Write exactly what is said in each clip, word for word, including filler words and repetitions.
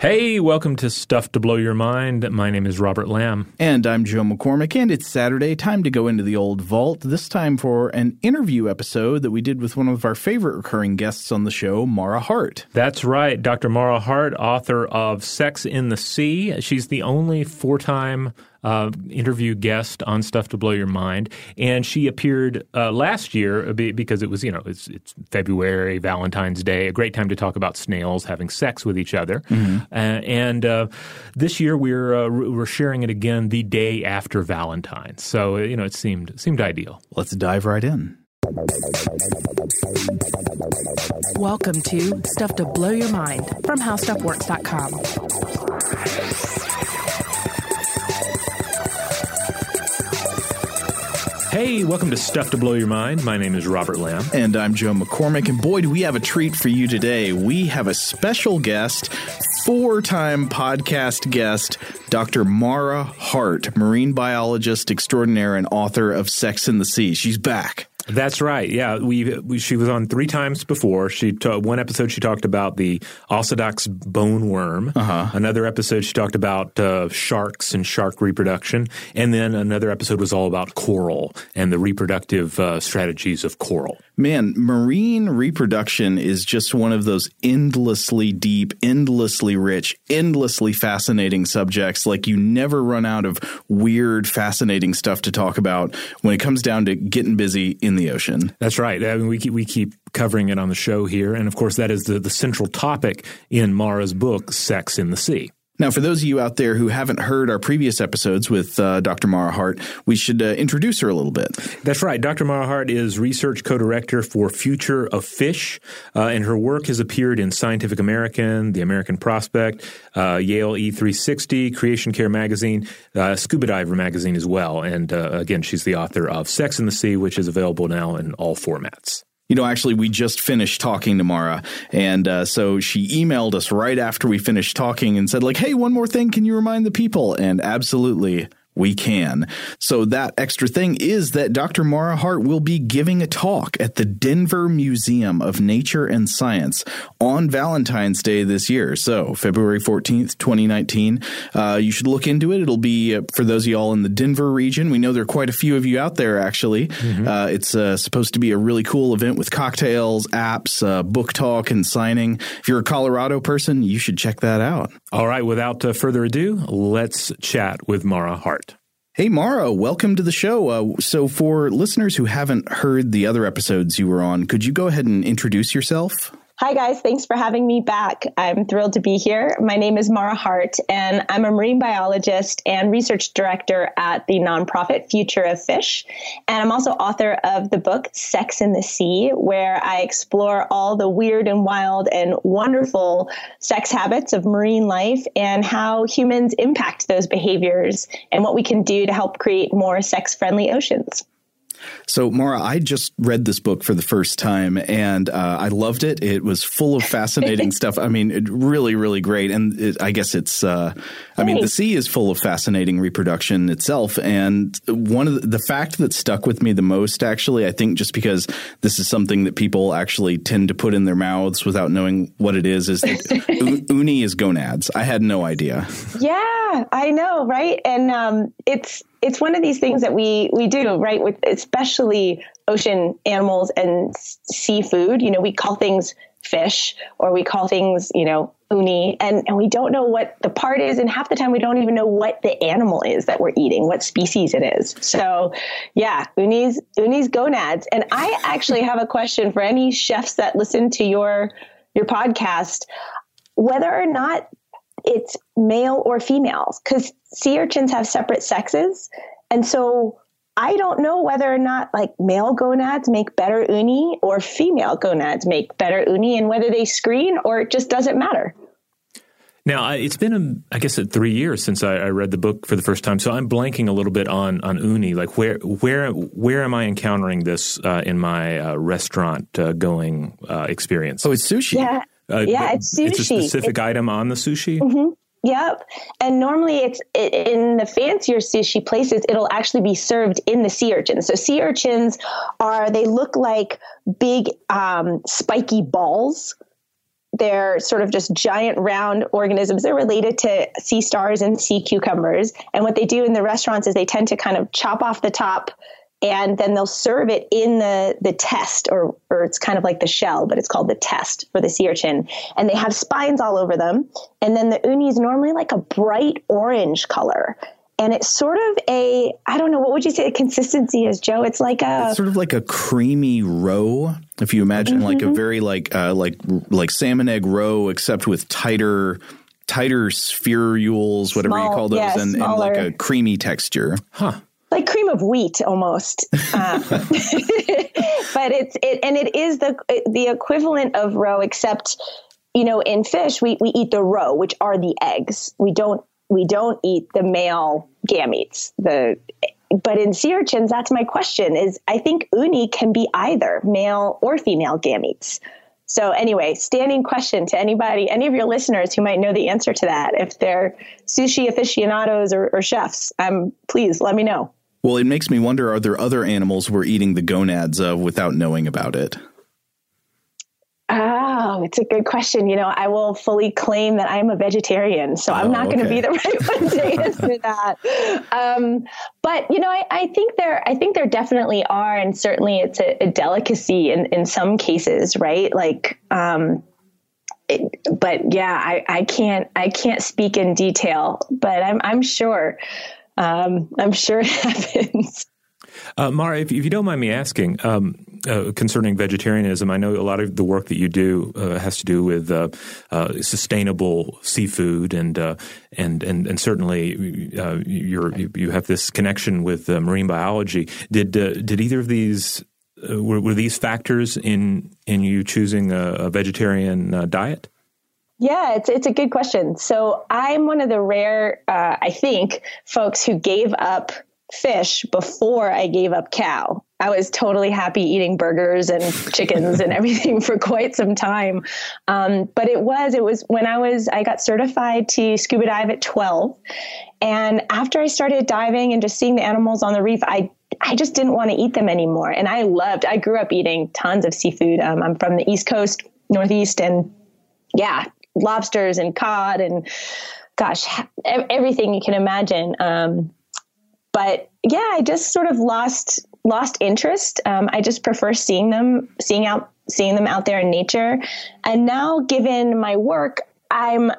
Hey, welcome to Stuff to Blow Your Mind. My name is Robert Lamb. And I'm Joe McCormick, and it's Saturday, time to go into the old vault, this time for an interview episode that we did with one of our favorite recurring guests on the show, Mara Hart. That's right, Doctor Mara Hart, author of Sex in the Sea. She's the only four-time Uh, interview guest on Stuff to Blow Your Mind, and she appeared uh, last year because it was, you know, it's, it's February, Valentine's Day, a great time to talk about snails having sex with each other. Mm-hmm. Uh, and uh, this year we're uh, we're sharing it again the day after Valentine's, so you know it seemed seemed ideal. Let's dive right in. Welcome to Stuff to Blow Your Mind from how stuff works dot com. Hey, welcome to Stuff to Blow Your Mind. My name is Robert Lamb. And I'm Joe McCormick. And boy, do we have a treat for you today. We have a special guest, four-time podcast guest, Doctor Mara Hart, marine biologist extraordinaire and author of Sex in the Sea. She's back. That's right. Yeah, we, we she was on three times before. She ta- one episode she talked about the Osedax bone worm. Uh-huh. Another episode she talked about uh, sharks and shark reproduction, and then another episode was all about coral and the reproductive uh, strategies of coral. Man, marine reproduction is just one of those endlessly deep, endlessly rich, endlessly fascinating subjects. Like you never run out of weird, fascinating stuff to talk about when it comes down to getting busy in the the ocean. That's right. I mean, we keep, we keep covering it on the show here. And of course, that is the, the central topic in Mara's book, Sex in the Sea. Now, for those of you out there who haven't heard our previous episodes with uh, Doctor Mara Hart, we should uh, introduce her a little bit. That's right. Doctor Mara Hart is research co-director for Future of Fish, uh, and her work has appeared in Scientific American, The American Prospect, uh, Yale E three sixty, Creation Care Magazine, uh, Scuba Diver Magazine as well. And uh, again, she's the author of Sex in the Sea, which is available now in all formats. You know, actually, we just finished talking to Mara, and uh, so she emailed us right after we finished talking and said, like, hey, one more thing, can you remind the people? And absolutely, we can. So that extra thing is that Doctor Mara Hart will be giving a talk at the Denver Museum of Nature and Science on Valentine's Day this year. So February fourteenth, twenty nineteen, uh, you should look into it. It'll be uh, for those of y'all in the Denver region. We know there are quite a few of you out there, actually. Mm-hmm. Uh, it's uh, supposed to be a really cool event with cocktails, apps, uh, book talk, and signing. If you're a Colorado person, you should check that out. All right. Without uh, further ado, let's chat with Mara Hart. Hey, Mara, welcome to the show. Uh, so for listeners who haven't heard the other episodes you were on, could you go ahead and introduce yourself? Hi, guys. Thanks for having me back. I'm thrilled to be here. My name is Mara Hart, and I'm a marine biologist and research director at the nonprofit Future of Fish. And I'm also author of the book Sex in the Sea, where I explore all the weird and wild and wonderful sex habits of marine life and how humans impact those behaviors and what we can do to help create more sex-friendly oceans. So, Mara, I just read this book for the first time, and uh, I loved it. It was full of fascinating stuff. I mean, it really, really great. And it, I guess it's uh, – I mean, the sea is full of fascinating reproduction itself. And one of the, the fact that stuck with me the most, actually, I think just because this is something that people actually tend to put in their mouths without knowing what it is, is that uni is gonads. I had no idea. Yeah, I know, right? And um, it's – It's one of these things that we we do, right, with especially ocean animals and s- seafood. You know, we call things fish, or we call things, you know, uni, and, and we don't know what the part is. And half the time we don't even know what the animal is that we're eating, what species it is. So, yeah, uni's, uni's gonads. And I actually have a question for any chefs that listen to your your podcast, whether or not it's male or females, because sea urchins have separate sexes. And so I don't know whether or not like male gonads make better uni or female gonads make better uni, and whether they screen or it just doesn't matter. Now, it's been, I guess, three years since I read the book for the first time. So I'm blanking a little bit on, on uni. Like where where where am I encountering this uh, in my uh, restaurant uh, going uh, experience? Oh, it's sushi. Yeah. Uh, yeah, it's sushi. It's a specific it's, item on the sushi? Mm-hmm. Yep. And normally it's it, in the fancier sushi places, it'll actually be served in the sea urchins. So sea urchins are, they look like big um, spiky balls. They're sort of just giant round organisms. They're related to sea stars and sea cucumbers. And what they do in the restaurants is they tend to kind of chop off the top, and then they'll serve it in the, the test, or, or it's kind of like the shell, but it's called the test for the sea urchin. And they have spines all over them. And then the uni is normally like a bright orange color. And it's sort of a, I don't know, what would you say the consistency is, Joe? It's like a... It's sort of like a creamy roe, if you imagine, mm-hmm. like a very like uh, like like salmon egg roe, except with tighter... tighter spherules, whatever Small, you call those, yeah, and, and like a creamy texture. Huh. Like cream of wheat almost. Um, but it's, it, and it is the, the equivalent of roe, except, you know, in fish, we, we eat the roe, which are the eggs. We don't, we don't eat the male gametes, the, but in sea urchins, that's my question is I think uni can be either male or female gametes. So anyway, standing question to anybody, any of your listeners who might know the answer to that, if they're sushi aficionados or, or chefs, um, please let me know. Well, it makes me wonder, are there other animals we're eating the gonads of without knowing about it? Oh, it's a good question. You know, I will fully claim that I'm a vegetarian, so oh, I'm not okay. going to be the right one to answer that. Um, but, you know, I, I think there I think there definitely are. And certainly it's a, a delicacy in, in some cases. Right. Like um, it, but, yeah, I, I can't I can't speak in detail, but I'm, I'm sure um, I'm sure it happens. Uh, Mara, if, if you don't mind me asking, um, uh, concerning vegetarianism, I know a lot of the work that you do uh, has to do with uh, uh, sustainable seafood, and uh, and and and certainly uh, you're, you have this connection with uh, marine biology. Did uh, did either of these uh, were, were these factors in in you choosing a, a vegetarian uh, diet? Yeah, it's it's a good question. So I'm one of the rare, uh, I think, folks who gave up fish before I gave up cow. I was totally happy eating burgers and chickens and everything for quite some time. Um, but it was, it was when I was, I got certified to scuba dive at twelve. And after I started diving and just seeing the animals on the reef, I I just didn't want to eat them anymore. And I loved, I grew up eating tons of seafood. Um, I'm from the East Coast, Northeast, and yeah, lobsters and cod and gosh, everything you can imagine. Um, but yeah, I just sort of lost, lost interest. Um, I just prefer seeing them, seeing out, seeing them out there in nature. And now given my work, I'm,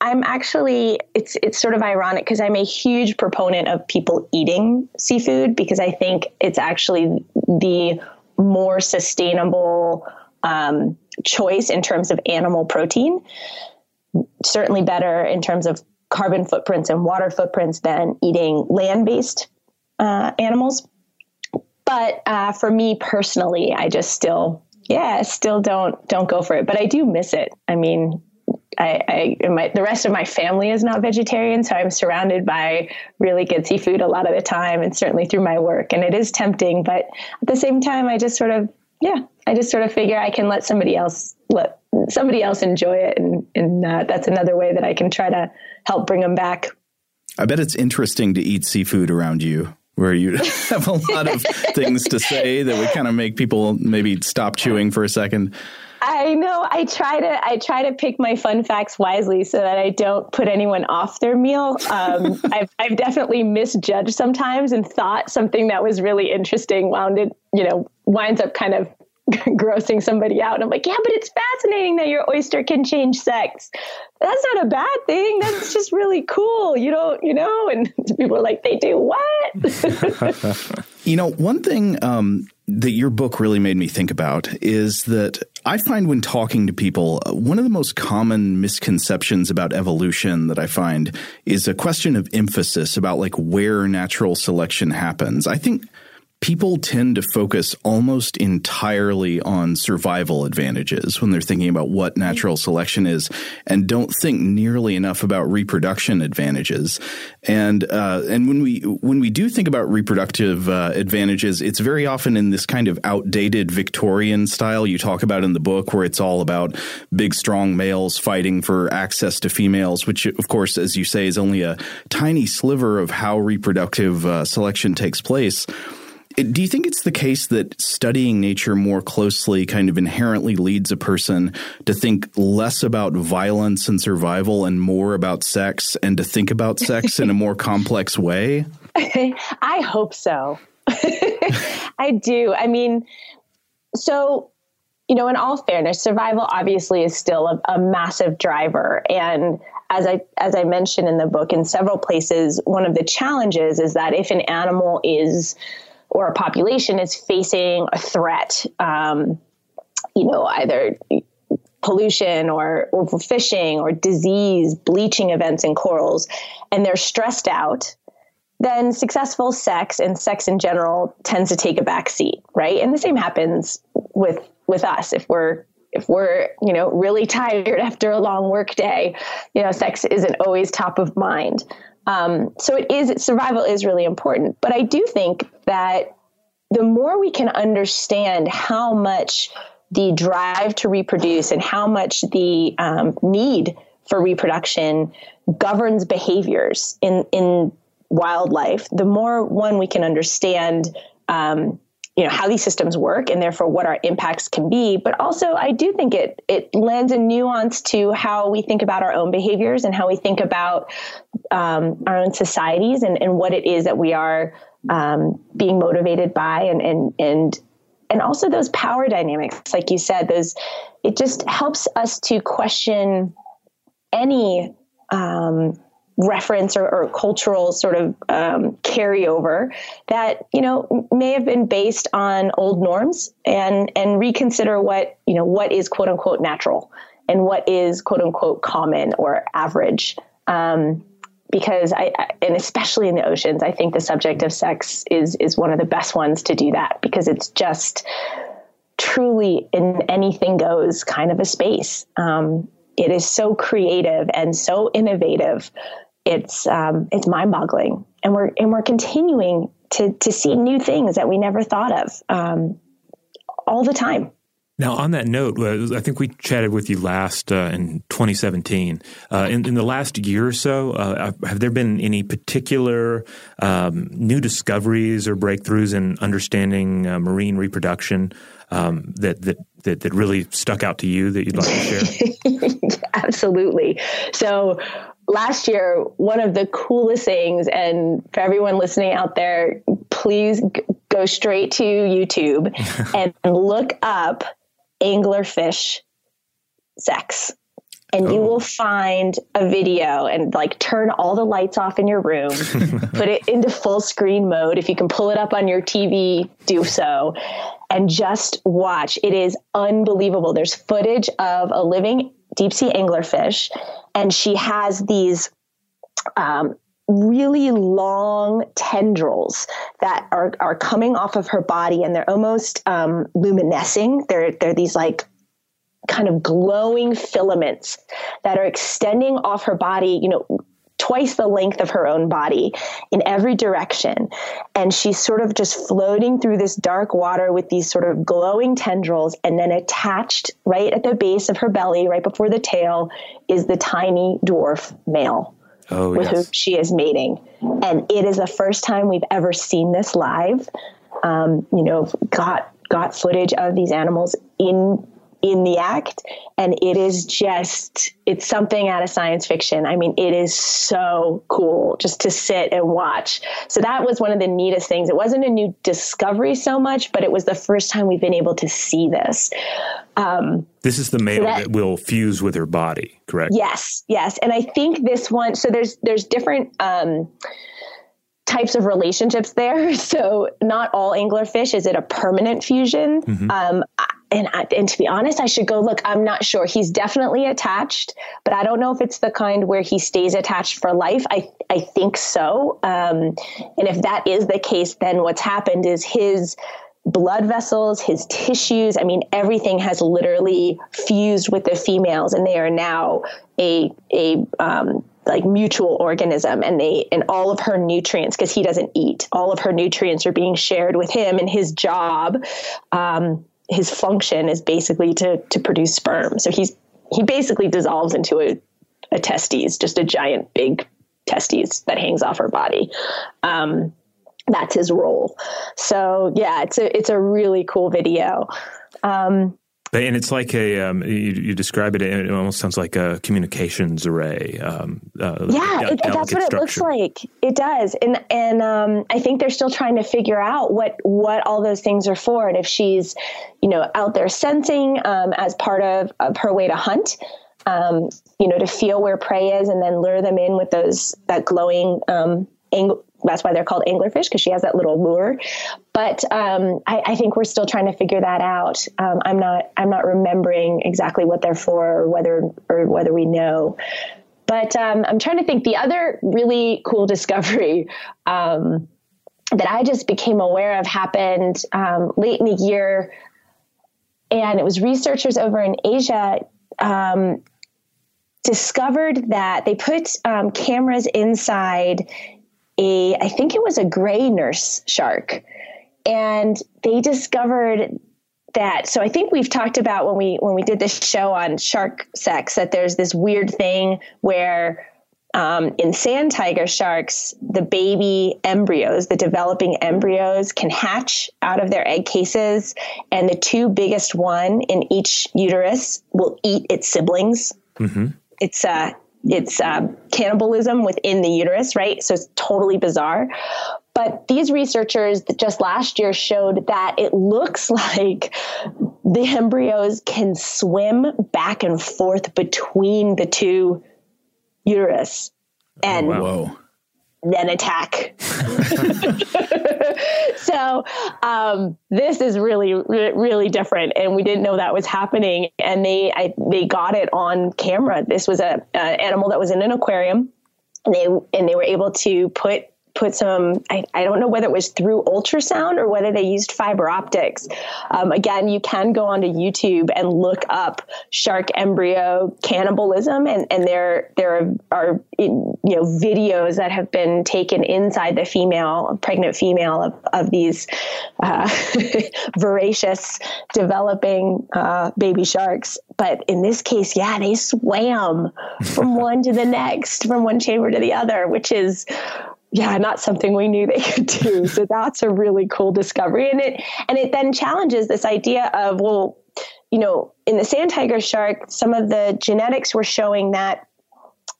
I'm actually, it's it's sort of ironic because I'm a huge proponent of people eating seafood because I think it's actually the more sustainable um, choice in terms of animal protein, certainly better in terms of carbon footprints and water footprints than eating land-based uh, animals. But uh, for me personally, I just still, yeah, still don't don't go for it. But I do miss it. I mean, I, I my, the rest of my family is not vegetarian, so I'm surrounded by really good seafood a lot of the time, and certainly through my work. And it is tempting, but at the same time, I just sort of, yeah, I just sort of figure I can let somebody else let somebody else enjoy it, and and uh, that's another way that I can try to help bring them back. I bet it's interesting to eat seafood around you, where you have a lot of things to say that would kind of make people maybe stop chewing for a second. I know. I try to I try to pick my fun facts wisely so that I don't put anyone off their meal. Um, I've I've definitely misjudged sometimes and thought something that was really interesting wound it, you know, winds up kind of grossing somebody out. And I'm like, yeah, but it's fascinating that your oyster can change sex. That's not a bad thing. That's just really cool. You don't, you know, and people are like, they do what? You know, one thing um, that your book really made me think about is that I find when talking to people, one of the most common misconceptions about evolution that I find is a question of emphasis about like where natural selection happens. I think people tend to focus almost entirely on survival advantages when they're thinking about what natural selection is and don't think nearly enough about reproduction advantages. And uh, and when we when we do think about reproductive uh, advantages, it's very often in this kind of outdated Victorian style you talk about in the book where it's all about big, strong males fighting for access to females, which, of course, as you say, is only a tiny sliver of how reproductive uh, selection takes place. Do you think it's the case that studying nature more closely kind of inherently leads a person to think less about violence and survival and more about sex and to think about sex in a more complex way? I hope so. I do. I mean, so, you know, in all fairness, survival obviously is still a, a massive driver. And as I as I mentioned in the book, in several places, one of the challenges is that if an animal is or a population is facing a threat, um, you know, either pollution or overfishing or disease, bleaching events in corals, and they're stressed out, then successful sex and sex in general tends to take a backseat, right? And the same happens with with us. If we're if we're you know really tired after a long work day, you know, sex isn't always top of mind. Um, so it is, survival is really important, but I do think that the more we can understand how much the drive to reproduce and how much the um, need for reproduction governs behaviors in, in wildlife, the more one we can understand, um, you know, how these systems work and therefore what our impacts can be. But also I do think it, it lends a nuance to how we think about our own behaviors and how we think about um, our own societies and, and what it is that we are um, being motivated by. And, and, and, and also those power dynamics, like you said, those, it just helps us to question any um, reference or, or cultural sort of um, carryover that, you know, may have been based on old norms and, and reconsider what, you know, what is quote unquote natural and what is quote unquote common or average. Um, because I, I, and especially in the oceans, I think the subject of sex is, is one of the best ones to do that because it's just truly in anything goes kind of a space. Um, it is so creative and so innovative. It's, um, it's mind boggling and we're, and we're continuing to, to see new things that we never thought of um, all the time. Now, on that note, I think we chatted with you last uh, in twenty seventeen. Uh, in, in the last year or so, uh, have there been any particular um, new discoveries or breakthroughs in understanding uh, marine reproduction um, that, that that that really stuck out to you that you'd like to share? Absolutely. So last year, one of the coolest things, and for everyone listening out there, please g- go straight to YouTube and look up anglerfish sex, and oh. you will find a video. And like, turn all the lights off in your room, put it into full screen mode. If you can pull it up on your T V, do so, and just watch. It is unbelievable. There's footage of a living deep sea anglerfish, and she has these um, really long tendrils that are, are coming off of her body, and they're almost um, luminescing. They're, they're these like kind of glowing filaments that are extending off her body, you know, twice the length of her own body in every direction. And she's sort of just floating through this dark water with these sort of glowing tendrils. And then attached right at the base of her belly, right before the tail, is the tiny dwarf male. Oh, with yes. whom she is mating. And it is the first time we've ever seen this live. Um, you know, got got footage of these animals in in the act, and it is just, it's something out of science fiction. I mean, it is so cool just to sit and watch. So that was one of the neatest things. It wasn't a new discovery so much, but it was the first time we've been able to see this. Um, this is the male so that, that will fuse with her body, correct? Yes, yes. And I think this one, so there's, there's different, um, types of relationships there. So not all anglerfish, is it a permanent fusion? Mm-hmm. Um, And, I, and to be honest, I should go look. I'm not sure. He's definitely attached, but I don't know if it's the kind where he stays attached for life. I I think so. Um, and if that is the case, then what's happened is his blood vessels, his tissues, I mean, everything has literally fused with the females, and they are now a a um, like mutual organism, and they, and all of her nutrients, because he doesn't eat, all of her nutrients are being shared with him, and his job, um, his function is basically to, to produce sperm. So he's, he basically dissolves into a, a testes, just a giant, big testes that hangs off her body. Um, that's his role. So yeah, it's a, it's a really cool video. Um, And it's like a, um, you, you describe it, it almost sounds like a communications array. Um, uh, yeah, it, that's what structure. It looks like. It does. And and um, I think they're still trying to figure out what, what all those things are for, and if she's, you know, out there sensing um, as part of, of her way to hunt, um, you know, to feel where prey is and then lure them in with those, that glowing um, angle. That's why they're called anglerfish, because she has that little lure. But um, I, I think we're still trying to figure that out. Um, I'm not I'm not remembering exactly what they're for, or whether or whether we know. But um, I'm trying to think. The other really cool discovery um, that I just became aware of happened um, late in the year, and it was researchers over in Asia um, discovered that they put um, cameras inside a, I think it was a gray nurse shark. And they discovered that, so I think we've talked about when we, when we did this show on shark sex, that there's this weird thing where um, in sand tiger sharks, the baby embryos, the developing embryos, can hatch out of their egg cases. And the two biggest one in each uterus will eat its siblings. Mm-hmm. It's a, uh, It's uh, cannibalism within the uterus, right? So it's totally bizarre. But these researchers just last year showed that it looks like the embryos can swim back and forth between the two uterus and oh, wow. then attack. So um, this is really, really different. And we didn't know that was happening. And they I, they got it on camera. This was a, a animal that was in an aquarium. And they, and they were able to put put some, I, I don't know whether it was through ultrasound or whether they used fiber optics. Um, again, you can go onto YouTube and look up shark embryo cannibalism, and, and there there are you know videos that have been taken inside the female, pregnant female of, of these uh, voracious developing uh, baby sharks. But in this case, yeah, they swam from one to the next, from one chamber to the other, which is, yeah, not something we knew they could do. So that's a really cool discovery. And it, and it then challenges this idea of, well, you know, in the sand tiger shark, some of the genetics were showing that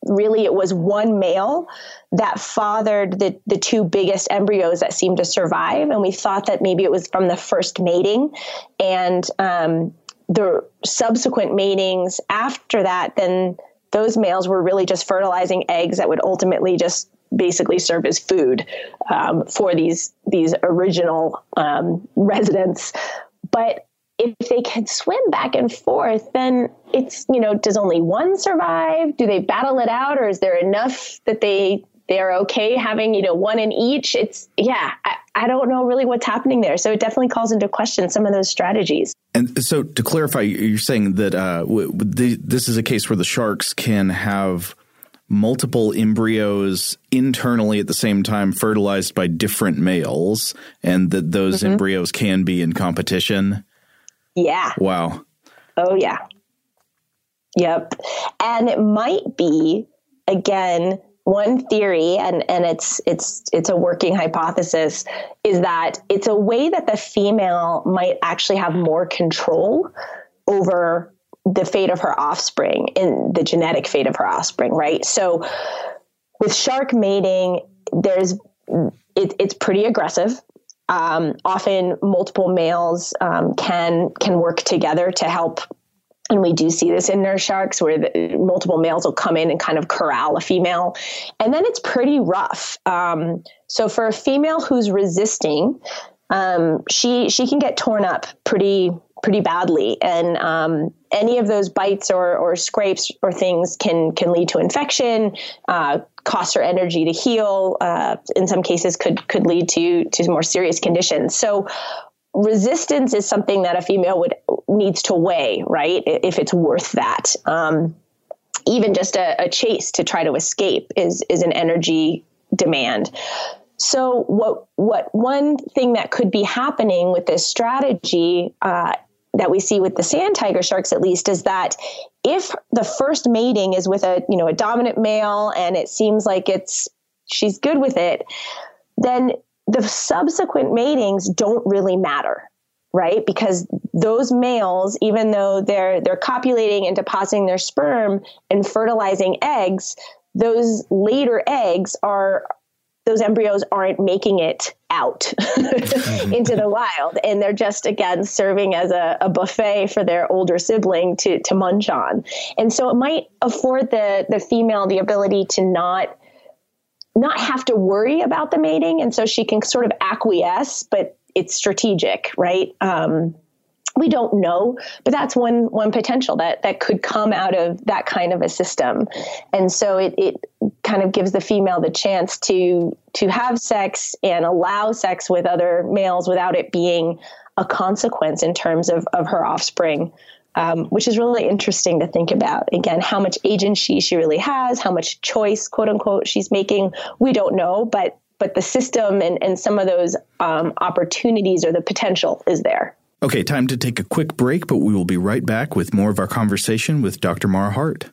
really it was one male that fathered the, the two biggest embryos that seemed to survive. And we thought that maybe it was from the first mating, and um, the subsequent matings after that, then those males were really just fertilizing eggs that would ultimately just basically serve as food um, for these these original um, residents. But if they can swim back and forth, then it's, you know, does only one survive? Do they battle it out, or is there enough that they they're okay having, you know, one in each? It's, yeah, I, I don't know really what's happening there. So it definitely calls into question some of those strategies. And so to clarify, you're saying that uh, w- the, this is a case where the sharks can have multiple embryos internally at the same time, fertilized by different males, and that those mm-hmm. embryos can be in competition? Yeah. Wow. Oh, yeah. Yep. And it might be, again, one theory, and, and it's it's it's a working hypothesis, is that it's a way that the female might actually have more control over the fate of her offspring, in the genetic fate of her offspring, right? So with shark mating, there's it, it's pretty aggressive. Um, often multiple males um, can can work together to help. And we do see this in nurse sharks, where the, multiple males will come in and kind of corral a female. And then it's pretty rough. Um, so for a female who's resisting, um, she she can get torn up pretty pretty badly. And um, any of those bites or, or scrapes or things can can lead to infection, uh, cost her energy to heal. Uh, in some cases, could could lead to to more serious conditions. So resistance is something that a female would needs to weigh, right? If it's worth that, um, even just a, a chase to try to escape is is an energy demand. So what what one thing that could be happening with this strategy uh, that we see with the sand tiger sharks, at least, is that if the first mating is with a you know a dominant male, and it seems like it's she's good with it, then the subsequent matings don't really matter, right? Because those males, even though they're they're copulating and depositing their sperm and fertilizing eggs, those later eggs are those embryos aren't making it out into the wild, and they're just again serving as a, a buffet for their older sibling to to munch on. And so it might afford the the female the ability to not. not have to worry about the mating. And so she can sort of acquiesce, but it's strategic, right? Um, we don't know, but that's one, one potential that, that could come out of that kind of a system. And so it, it kind of gives the female the chance to, to have sex and allow sex with other males without it being a consequence in terms of, of her offspring. Um, which is really interesting to think about. Again, how much agency she really has, how much choice, quote unquote, she's making, we don't know. But but the system and, and some of those um, opportunities or the potential is there. Okay, time to take a quick break, but we will be right back with more of our conversation with Doctor Mara Hart.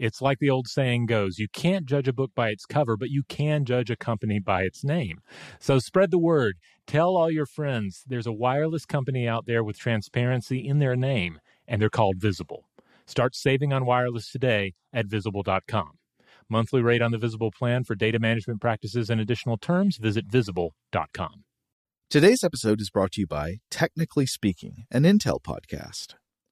It's like the old saying goes, you can't judge a book by its cover, but you can judge a company by its name. So spread the word. Tell all your friends there's a wireless company out there with transparency in their name, and they're called Visible. Start saving on wireless today at visible dot com. Monthly rate on the Visible plan for data management practices and additional terms, visit visible dot com. Today's episode is brought to you by Technically Speaking, an Intel podcast.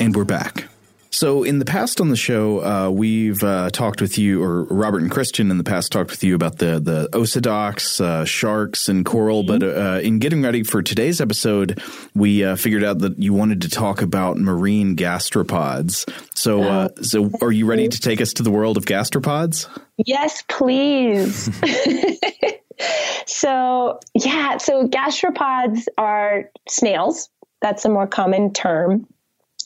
And we're back. So in the past on the show, uh, we've uh, talked with you, or Robert and Kristen in the past talked with you about the the Osedax, uh, sharks, and coral. Mm-hmm. But uh, in getting ready for today's episode, we uh, figured out that you wanted to talk about marine gastropods. So, uh, so are you ready to take us to the world of gastropods? Yes, please. So, yeah, so gastropods are snails. That's a more common term.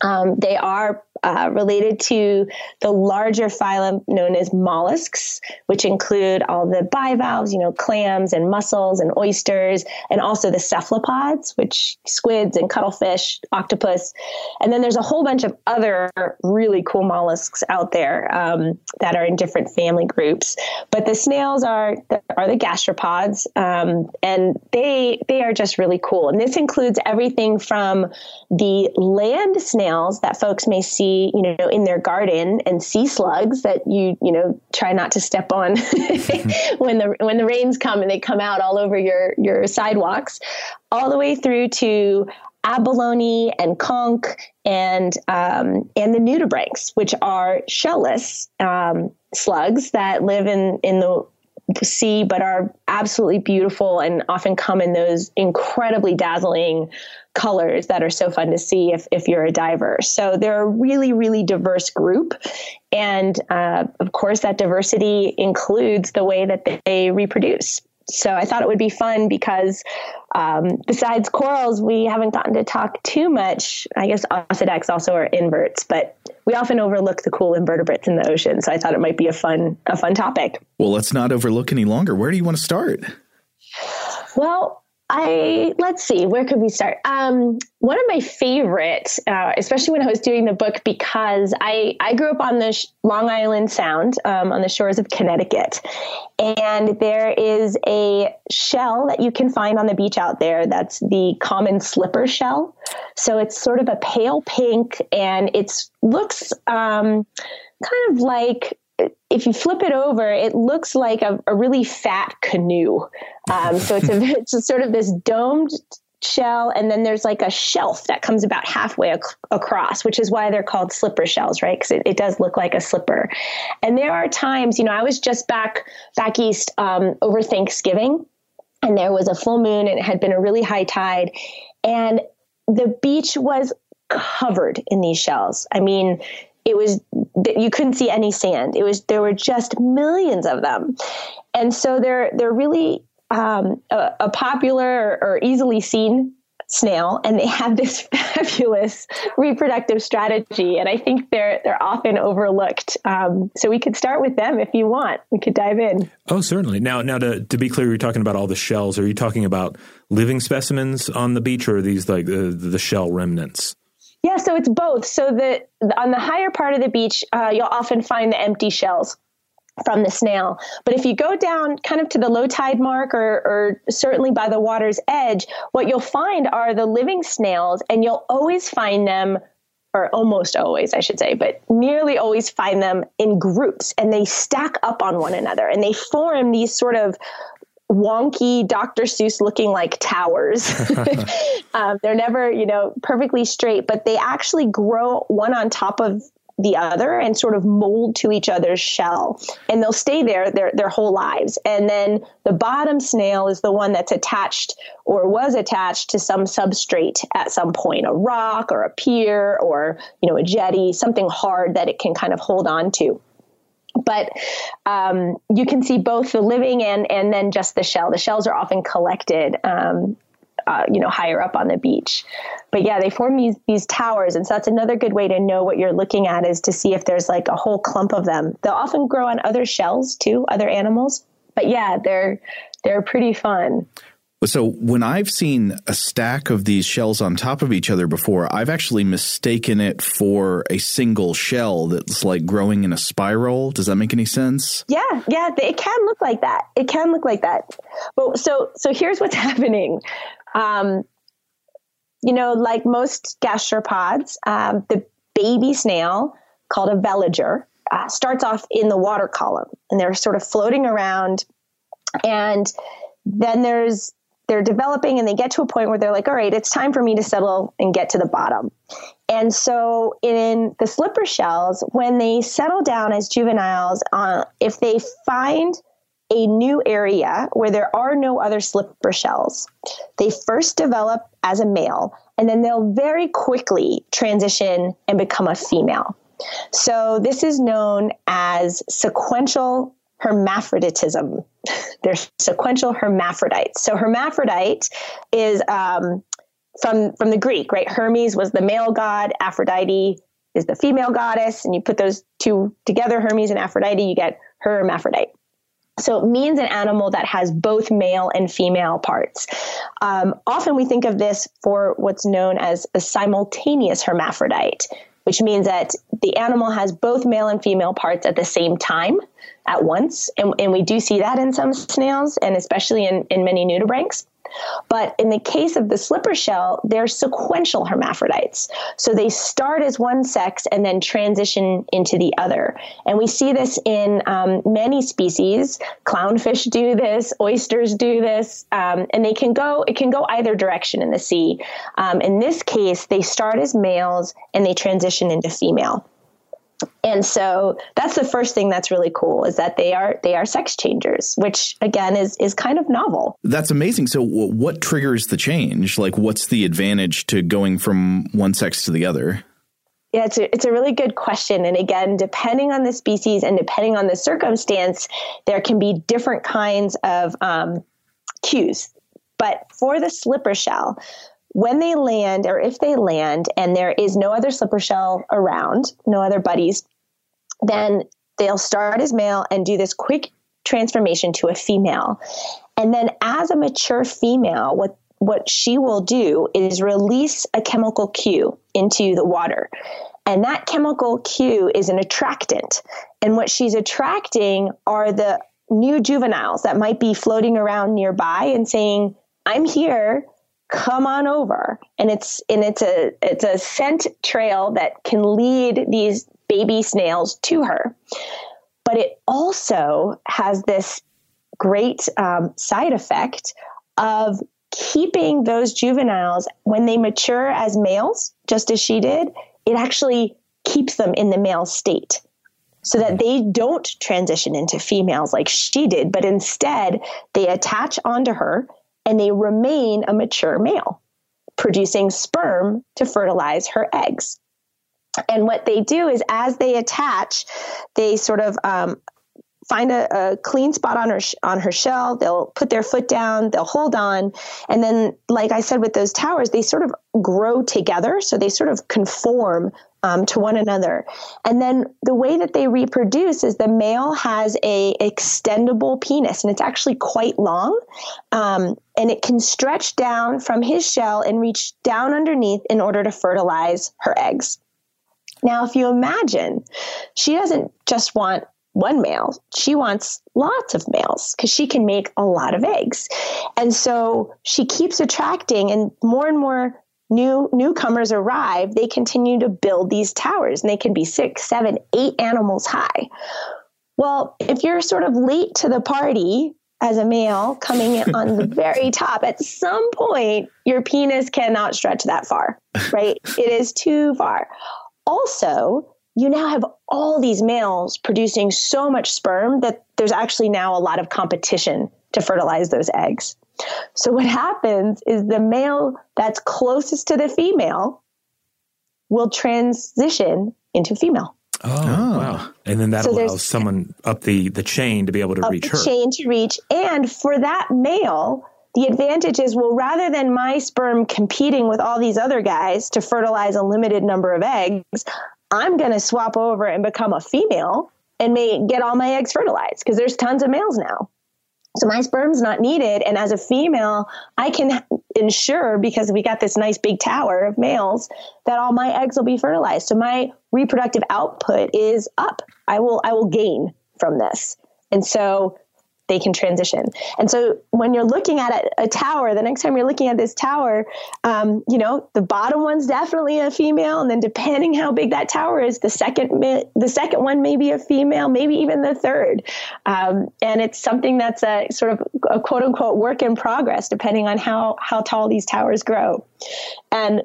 Um, they are uh, related to the larger phylum known as mollusks, which include all the bivalves, you know, clams and mussels and oysters, and also the cephalopods, which squids and cuttlefish, octopus. And then there's a whole bunch of other really cool mollusks out there um, that are in different family groups. But the snails are the, are the gastropods, um, and they they are just really cool. And this includes everything from the land snails that folks may see be, you know, in their garden and see slugs that you, you know, try not to step on when the, when the rains come and they come out all over your, your sidewalks, all the way through to abalone and conch and, um, and the nudibranchs, which are shellless, um, slugs that live in, in the sea, but are absolutely beautiful and often come in those incredibly dazzling colors that are so fun to see if, if you're a diver. So they're a really, really diverse group. And, uh, of course, that diversity includes the way that they, they reproduce. So I thought it would be fun because, um, besides corals, we haven't gotten to talk too much. I guess Osedax also are inverts, but we often overlook the cool invertebrates in the ocean. So I thought it might be a fun, a fun topic. Well, let's not overlook any longer. Where do you want to start? Well, I, let's see, where could we start? Um, one of my favorite, uh, especially when I was doing the book, because I, I grew up on the sh- Long Island Sound, um, on the shores of Connecticut. And there is a shell that you can find on the beach out there. That's the common slipper shell. So it's sort of a pale pink, and it's looks, um, kind of like, if you flip it over, it looks like a, a really fat canoe. Um, so it's, a, it's a sort of this domed shell. And then there's like a shelf that comes about halfway ac- across, which is why they're called slipper shells, right? Because it, it does look like a slipper. And there are times, you know, I was just back, back east um, over Thanksgiving, and there was a full moon, and it had been a really high tide. And the beach was covered in these shells. I mean, it was, you couldn't see any sand. It was, there were just millions of them. And so they're, they're really um, a, a popular or, or easily seen snail. And they have this fabulous reproductive strategy. And I think they're, they're often overlooked. Um, so we could start with them if you want. We could dive in. Oh, certainly. Now, now to, to be clear, you're talking about all the shells. Are you talking about living specimens on the beach, or are these like the, the shell remnants? Yeah, so it's both. So the, the on the higher part of the beach, uh, you'll often find the empty shells from the snail. But if you go down kind of to the low tide mark, or, or certainly by the water's edge, what you'll find are the living snails, and you'll always find them, or almost always, I should say, but nearly always find them in groups, and they stack up on one another, and they form these sort of wonky Doctor Seuss looking like towers. um, they're never, you know, perfectly straight, but they actually grow one on top of the other and sort of mold to each other's shell. And they'll stay there their, their whole lives. And then the bottom snail is the one that's attached, or was attached, to some substrate at some point, a rock or a pier or, you know, a jetty, something hard that it can kind of hold on to. But um, you can see both the living and and then just the shell. The shells are often collected, um, uh, you know, higher up on the beach. But yeah, they form these these towers. And so that's another good way to know what you're looking at, is to see if there's like a whole clump of them. They'll often grow on other shells too, other animals. But yeah, they're they're pretty fun. So when I've seen a stack of these shells on top of each other before, I've actually mistaken it for a single shell that's like growing in a spiral. Does that make any sense? Yeah, yeah, it can look like that. It can look like that. But so, so here's what's happening. Um, you know, like most gastropods, um, the baby snail, called a veliger, uh, starts off in the water column, and they're sort of floating around, and then there's they're developing, and they get to a point where they're like, all right, it's time for me to settle and get to the bottom. And so in the slipper shells, when they settle down as juveniles, uh, if they find a new area where there are no other slipper shells, they first develop as a male, and then they'll very quickly transition and become a female. So this is known as sequential hermaphroditism. They're sequential hermaphrodites. So hermaphrodite is um, from from the Greek, right? Hermes was the male god, Aphrodite is the female goddess, and you put those two together, Hermes and Aphrodite, you get hermaphrodite. So it means an animal that has both male and female parts. Um, often we think of this for what's known as a simultaneous hermaphrodite, which means that the animal has both male and female parts at the same time, at once. And, and we do see that in some snails, and especially in, in many nudibranchs. But in the case of the slipper shell, they're sequential hermaphrodites. So they start as one sex and then transition into the other. And we see this in um, many species. Clownfish do this, oysters do this, um, and they can go, it can go either direction in the sea. Um, in this case, they start as males and they transition into female. And so that's the first thing that's really cool, is that they are they are sex changers, which, again, is is kind of novel. That's amazing. So w- what triggers the change? Like, what's the advantage to going from one sex to the other? Yeah, it's a, it's a really good question. And again, depending on the species and depending on the circumstance, there can be different kinds of um, cues. But for the slipper shell, when they land, or if they land, and there is no other slipper shell around, no other buddies, then they'll start as male and do this quick transformation to a female. And then as a mature female, what what she will do is release a chemical cue into the water. And that chemical cue is an attractant. And what she's attracting are the new juveniles that might be floating around nearby and saying, "I'm here. Come on over." And it's and it's a it's a scent trail that can lead these baby snails to her. But it also has this great um, side effect of keeping those juveniles, when they mature as males, just as she did, it actually keeps them in the male state, so that they don't transition into females like she did, but instead they attach onto her and they remain a mature male, producing sperm to fertilize her eggs. And what they do is, as they attach, they sort of um, find a, a clean spot on her on her shell. They'll put their foot down, they'll hold on, and then, like I said with those towers, they sort of grow together, so they sort of conform Um, to one another. And then the way that they reproduce is the male has a extendable penis, and it's actually quite long. Um, and it can stretch down from his shell and reach down underneath in order to fertilize her eggs. Now, if you imagine, she doesn't just want one male, she wants lots of males, because she can make a lot of eggs. And so she keeps attracting, and more and more New newcomers arrive, they continue to build these towers, and they can be six, seven, eight animals high. Well, if you're sort of late to the party as a male coming in on the very top, at some point, your penis cannot stretch that far, right? It is too far. Also, you now have all these males producing so much sperm that there's actually now a lot of competition to fertilize those eggs. So what happens is the male that's closest to the female will transition into female. Oh, oh wow. And then that so allows someone up the, the chain to be able to up reach the her. Chain to reach. And for that male, the advantage is, well, rather than my sperm competing with all these other guys to fertilize a limited number of eggs, I'm going to swap over and become a female and may get all my eggs fertilized, because there's tons of males now. So my sperm's not needed. And as a female, I can ensure, because we got this nice big tower of males, that all my eggs will be fertilized. So my reproductive output is up. I will, I will gain from this. And so they can transition. And so when you're looking at a, a tower, the next time you're looking at this tower, um, you know, the bottom one's definitely a female. And then depending how big that tower is, the second, the second one may be a female, maybe even the third. Um, and it's something that's a sort of a quote unquote work in progress, depending on how, how tall these towers grow. And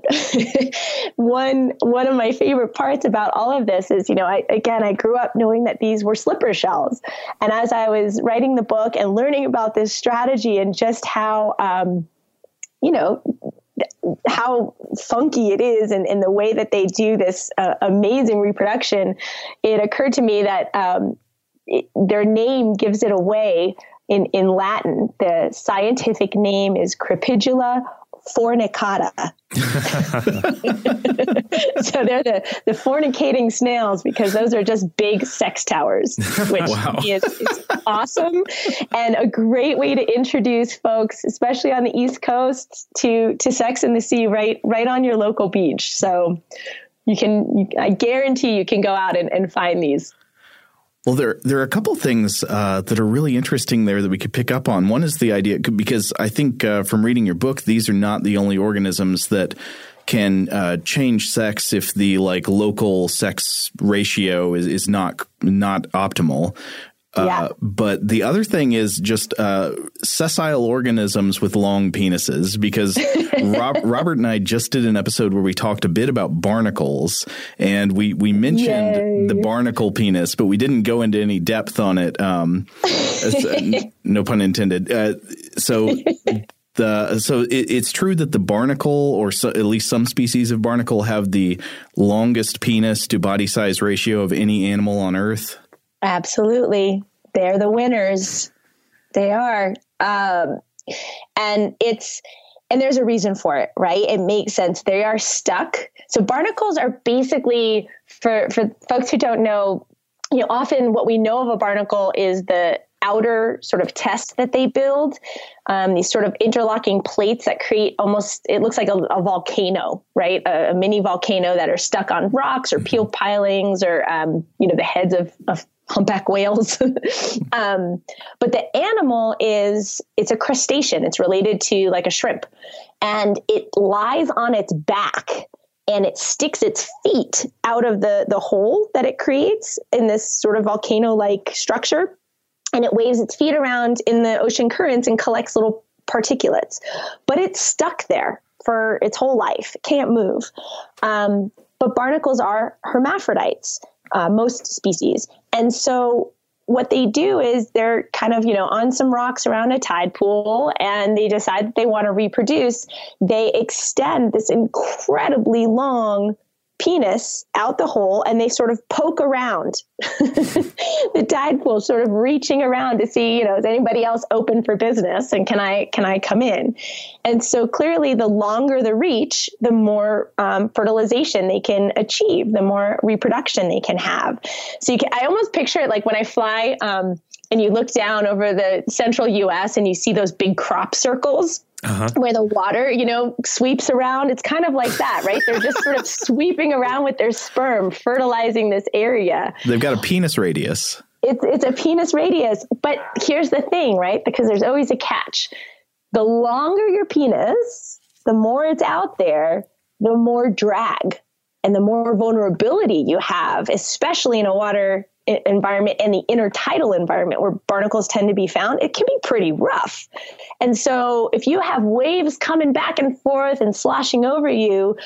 one, one of my favorite parts about all of this is, you know, I, again, I grew up knowing that these were slipper shells. And as I was writing the book and learning about this strategy and just how, um, you know, how funky it is, and, and the way that they do this uh, amazing reproduction, it occurred to me that um, it, their name gives it away in, in Latin. The scientific name is Crepidula fornicata. So they're the, the fornicating snails, because those are just big sex towers, which wow. is, is awesome, and a great way to introduce folks, especially on the East Coast, to to Sex in the Sea right right on your local beach. So you can, you, I guarantee you can go out and, and find these. Well, there there are a couple things uh, that are really interesting there that we could pick up on. One is the idea – because I think uh, from reading your book, these are not the only organisms that can uh, change sex if the like local sex ratio is, is not not optimal. Uh, yeah. But the other thing is just uh, sessile organisms with long penises, because Rob, Robert and I just did an episode where we talked a bit about barnacles, and we, we mentioned Yay. the barnacle penis, but we didn't go into any depth on it. Um, no pun intended. Uh, so the so it, it's true that the barnacle, or so, at least some species of barnacle, have the longest penis to body size ratio of any animal on Earth. Absolutely. They're the winners. They are. Um, and it's, and there's a reason for it, right? It makes sense. They are stuck. So barnacles are basically, for, for folks who don't know, you know, often what we know of a barnacle is the outer sort of test that they build, um, these sort of interlocking plates that create almost, it looks like a, a volcano, right? A, a mini volcano that are stuck on rocks or peel pilings or, um, you know, the heads of, of humpback whales. um, but the animal is, it's a crustacean. It's related to like a shrimp, and it lies on its back, and it sticks its feet out of the, the hole that it creates in this sort of volcano-like structure. And it waves its feet around in the ocean currents and collects little particulates. But it's stuck there for its whole life. It can't move. Um, but barnacles are hermaphrodites, uh, most species. And so what they do is they're kind of, you know, on some rocks around a tide pool, and they decide that they want to reproduce. They extend this incredibly long penis out the hole, and they sort of poke around the tide pool, sort of reaching around to see, you know, is anybody else open for business, and can I can I come in? And so clearly, the longer the reach, the more um, fertilization they can achieve, the more reproduction they can have. So you can, I almost picture it like when I fly, um, and you look down over the central U S and you see those big crop circles. Uh-huh. Where the water, you know, sweeps around. It's kind of like that, right? They're just sort of sweeping around with their sperm, fertilizing this area. They've got a penis radius. It's it's a penis radius. But here's the thing, right? Because there's always a catch. The longer your penis, the more it's out there, the more drag and the more vulnerability you have, especially in a water environment and the intertidal environment where barnacles tend to be found. It can be pretty rough. And so if you have waves coming back and forth and sloshing over you,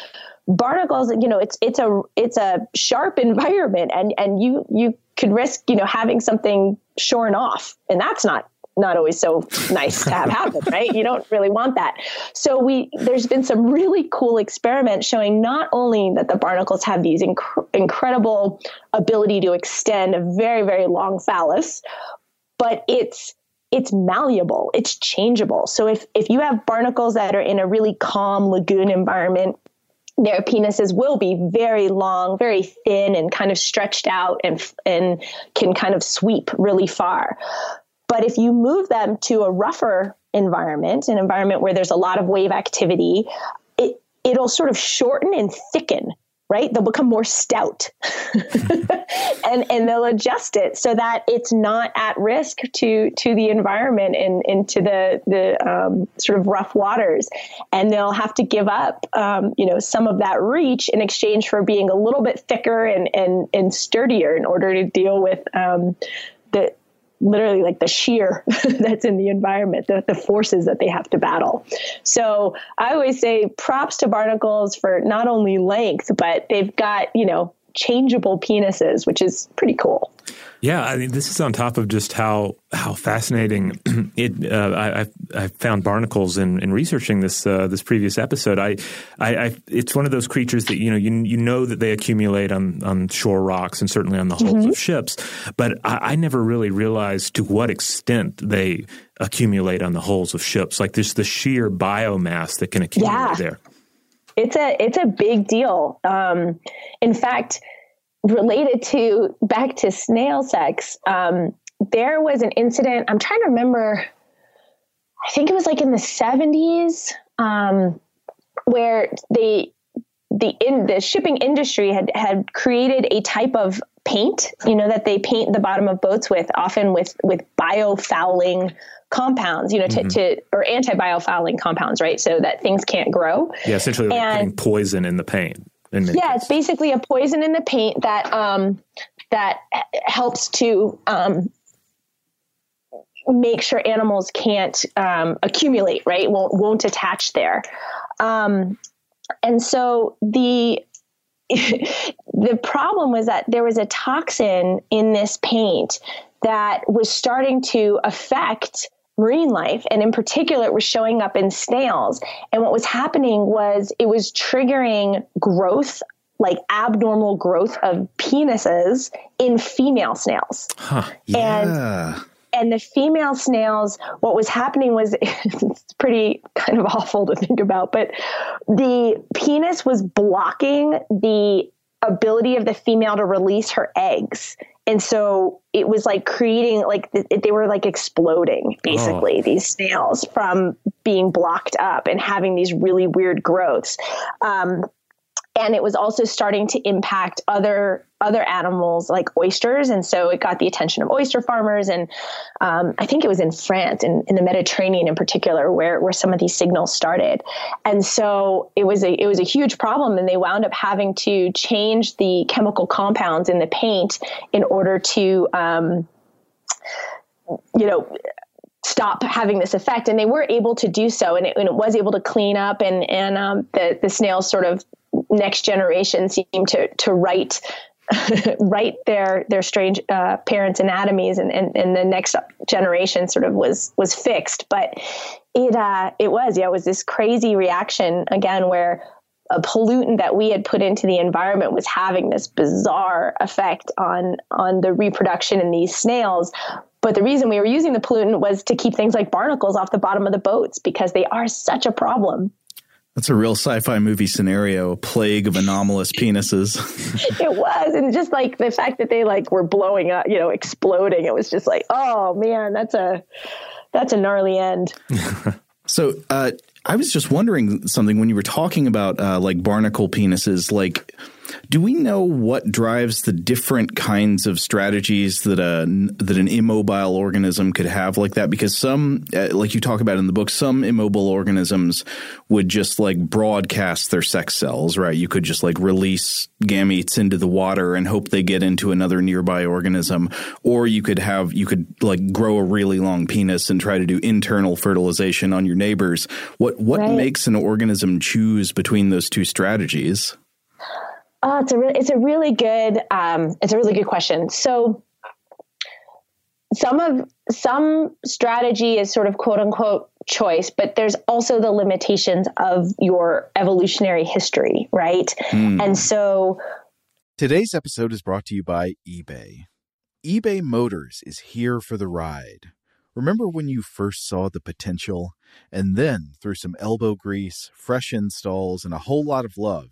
barnacles, you know, it's, it's a, it's a sharp environment, and, and you, you could risk, you know, having something shorn off, and that's not, not always so nice to have happen, right? You don't really want that. So we, there's been some really cool experiments showing not only that the barnacles have these inc- incredible ability to extend a very, very long phallus, but it's, it's malleable, it's changeable. So if, if you have barnacles that are in a really calm lagoon environment, their penises will be very long, very thin, and kind of stretched out, and, and can kind of sweep really far. But if you move them to a rougher environment, an environment where there's a lot of wave activity, it, it'll sort of shorten and thicken, right? They'll become more stout and, and they'll adjust it so that it's not at risk to, to the environment and into the, the um, sort of rough waters. And they'll have to give up, um, you know, some of that reach in exchange for being a little bit thicker and, and, and sturdier in order to deal with um, the, literally like the shear that's in the environment, the, the forces that they have to battle. So I always say props to barnacles for not only length, but they've got, you know, changeable penises, which is pretty cool. Yeah, I mean, this is on top of just how how fascinating it. Uh, I, I I found barnacles in, in researching this uh, this previous episode. I, I I it's one of those creatures that you know you you know that they accumulate on, on shore rocks and certainly on the hulls mm-hmm. of ships, but I, I never really realized to what extent they accumulate on the hulls of ships. Like there's the sheer biomass that can accumulate yeah. there. It's a it's a big deal. Um, in fact, related to back to snail sex, um, there was an incident. I'm trying to remember. I think it was like in the seventies, um, where the the in the shipping industry had had created a type of paint, you know, that they paint the bottom of boats with, often with, with biofouling compounds, you know, to, mm-hmm. to or anti-biofouling compounds, right? So that things can't grow. Yeah, essentially like and, putting poison in the paint. In yeah, cases. It's basically a poison in the paint that um, that helps to um, make sure animals can't um, accumulate, right? Won't won't attach there, um, and so the. The problem was that there was a toxin in this paint that was starting to affect marine life. And in particular, it was showing up in snails. And what was happening was it was triggering growth, like abnormal growth of penises in female snails. Huh, yeah. And And the female snails, what was happening was, it's pretty kind of awful to think about, but the penis was blocking the ability of the female to release her eggs. And so it was like creating, like they were like exploding, basically, oh. these snails from being blocked up and having these really weird growths. Um, and it was also starting to impact other other animals like oysters. And so it got the attention of oyster farmers. And um, I think it was in France, in, in the Mediterranean in particular, where, where some of these signals started. And so it was a it was a huge problem. And they wound up having to change the chemical compounds in the paint in order to, um, you know, stop having this effect. And they were able to do so. And it, and it was able to clean up. And, and um, the, the snails sort of next generation seemed to, to write write their their strange uh, parents' anatomies, and, and, and the next generation sort of was was fixed. But it uh, it was yeah it was this crazy reaction again, where a pollutant that we had put into the environment was having this bizarre effect on on the reproduction in these snails. But the reason we were using the pollutant was to keep things like barnacles off the bottom of the boats, because they are such a problem. That's a real sci-fi movie scenario, a plague of anomalous penises. It was. And just like the fact that they like were blowing up, you know, exploding. It was just like, oh, man, that's a that's a gnarly end. So uh, I was just wondering something when you were talking about uh, like barnacle penises, like do we know what drives the different kinds of strategies that a, that an immobile organism could have like that? Because some, like you talk about in the book, some immobile organisms would just like broadcast their sex cells, right? You could just like release gametes into the water and hope they get into another nearby organism. Or you could have, you could like grow a really long penis and try to do internal fertilization on your neighbors. What, what right. makes an organism choose between those two strategies? Oh, it's a really, it's a really good, um, it's a really good question. So some of, some strategy is sort of quote unquote choice, but there's also the limitations of your evolutionary history, right? Mm. And so today's episode is brought to you by eBay. eBay Motors is here for the ride. Remember when you first saw the potential? And then through some elbow grease, fresh installs, and a whole lot of love,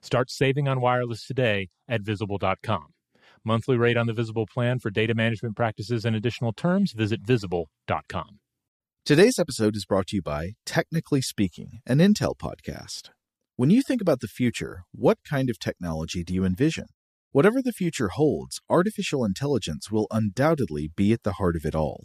Start saving on wireless today at visible dot com. Monthly rate on the Visible plan for data management practices and additional terms, visit visible dot com. Today's episode is brought to you by Technically Speaking, an Intel podcast. When you think about the future, what kind of technology do you envision? Whatever the future holds, artificial intelligence will undoubtedly be at the heart of it all.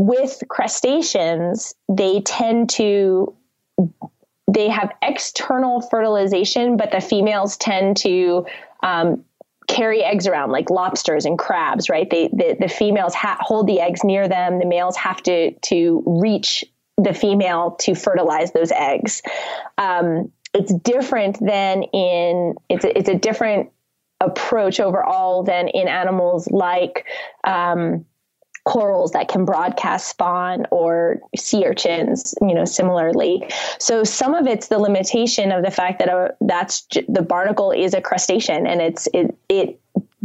With crustaceans, they tend to, they have external fertilization, but the females tend to um, carry eggs around, like lobsters and crabs, right? They, the, the females ha- hold the eggs near them. The males have to, to reach the female to fertilize those eggs. Um, it's different than in, it's a, it's a different approach overall than in animals like, um, corals that can broadcast spawn, or sea urchins, you know, similarly. So some of it's the limitation of the fact that a, that's the barnacle is a crustacean and it's, it, it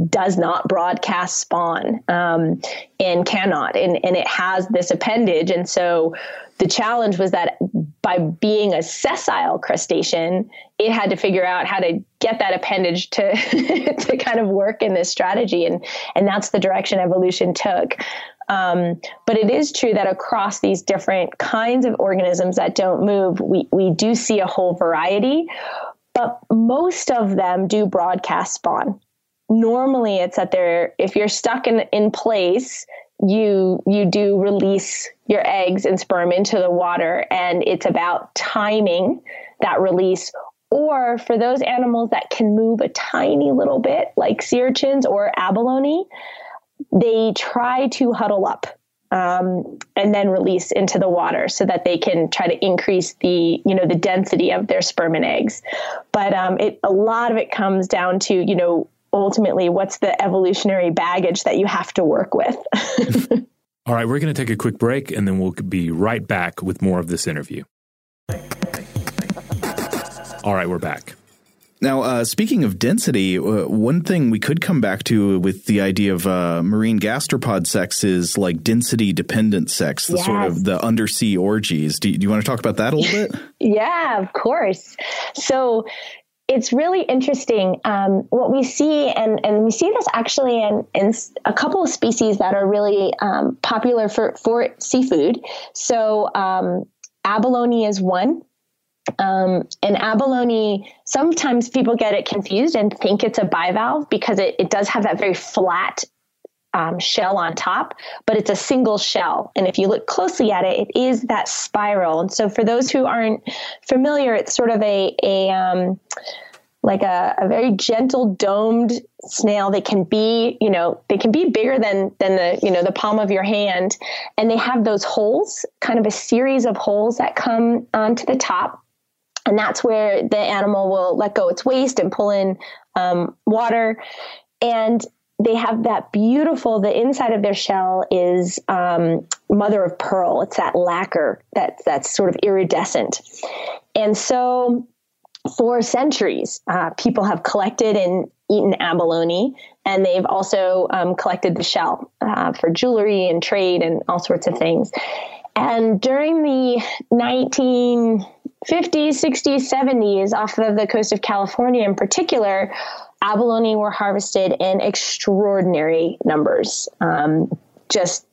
does not broadcast spawn, um, and cannot, and, and it has this appendage. And so the challenge was that by being a sessile crustacean, it had to figure out how to get that appendage to, to kind of work in this strategy. And, and that's the direction evolution took. Um, but it is true that across these different kinds of organisms that don't move, we, we do see a whole variety, but most of them do broadcast spawn. Normally it's that they're, if you're stuck in, in place, you, you do release your eggs and sperm into the water, and it's about timing that release. Or for those animals that can move a tiny little bit, like sea urchins or abalone, they try to huddle up um, and then release into the water so that they can try to increase the, you know, the density of their sperm and eggs. But um, it, a lot of it comes down to, you know, ultimately, what's the evolutionary baggage that you have to work with? All right, we're going to take a quick break, and then we'll be right back with more of this interview. All right, we're back. Now, uh, speaking of density, uh, one thing we could come back to with the idea of uh, marine gastropod sex is like density-dependent sex, the yes. sort of the undersea orgies. Do you, do you want to talk about that a little bit? Yeah, of course. So it's really interesting um, what we see, and, and we see this actually in, in a couple of species that are really um, popular for, for seafood. So um, abalone is one. Um, and abalone, sometimes people get it confused and think it's a bivalve because it, it does have that very flat um, shell on top, but it's a single shell. And if you look closely at it, it is that spiral. And so for those who aren't familiar, it's sort of a, a, um, like a, a very gentle domed snail. They can be, you know, they can be bigger than, than the, you know, the palm of your hand. And they have those holes, kind of a series of holes that come onto the top. And that's where the animal will let go its waste and pull in um, water. And they have that beautiful, the inside of their shell is um, mother of pearl. It's that lacquer that that's sort of iridescent. And so for centuries, uh, people have collected and eaten abalone, and they've also um, collected the shell uh, for jewelry and trade and all sorts of things. And during the nineteen fifties, sixties, seventies, off of the coast of California in particular, abalone were harvested in extraordinary numbers, um, just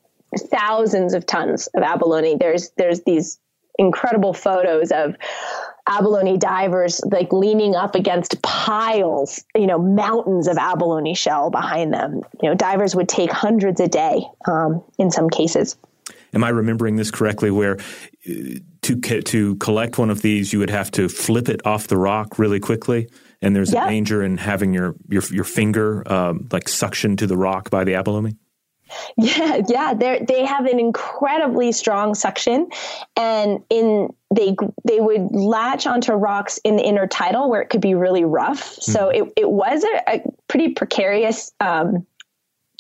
thousands of tons of abalone. There's there's these incredible photos of abalone divers like leaning up against piles, you know, mountains of abalone shell behind them. You know, divers would take hundreds a day um, in some cases. Am I remembering this correctly, where to to collect one of these, you would have to flip it off the rock really quickly? And there's yep. a danger in having your your, your finger um, like suctioned to the rock by the abalone? Yeah, yeah. They they have an incredibly strong suction, and in they they would latch onto rocks in the intertidal where it could be really rough. Mm-hmm. So it, it was a, a pretty precarious um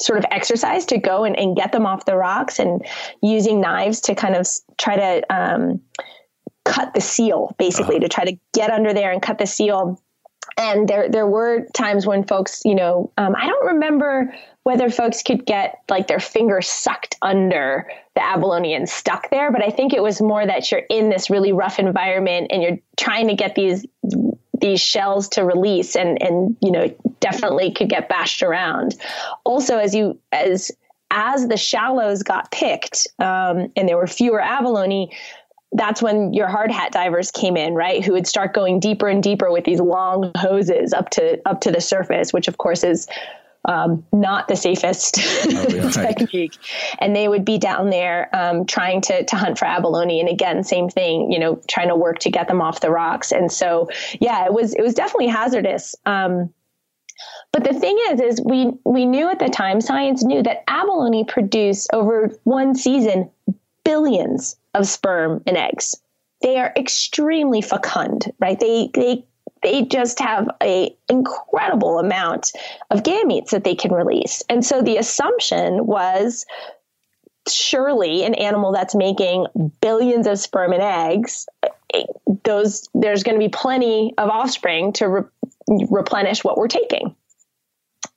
sort of exercise to go and, and get them off the rocks, and using knives to kind of try to um, cut the seal, basically, uh-huh. to try to get under there and cut the seal. And there there were times when folks, you know, um, I don't remember whether folks could get like their finger sucked under the abalone and stuck there, but I think it was more that you're in this really rough environment and you're trying to get these these shells to release, and, and, you know, definitely could get bashed around. Also, as you, as, as the shallows got picked, um, and there were fewer abalone, that's when your hard hat divers came in, right? Who would start going deeper and deeper with these long hoses up to, up to the surface, which of course is, um, not the safest oh, yeah, technique. Right. And they would be down there, um, trying to, to hunt for abalone. And again, same thing, you know, trying to work to get them off the rocks. And so, yeah, it was, it was definitely hazardous. Um, but the thing is, is we, we knew at the time, science knew that abalone produced over one season, billions of sperm and eggs. They are extremely fecund, right? They, they, they just have a incredible amount of gametes that they can release. And so the assumption was, surely an animal that's making billions of sperm and eggs, those there's going to be plenty of offspring to re- replenish what we're taking.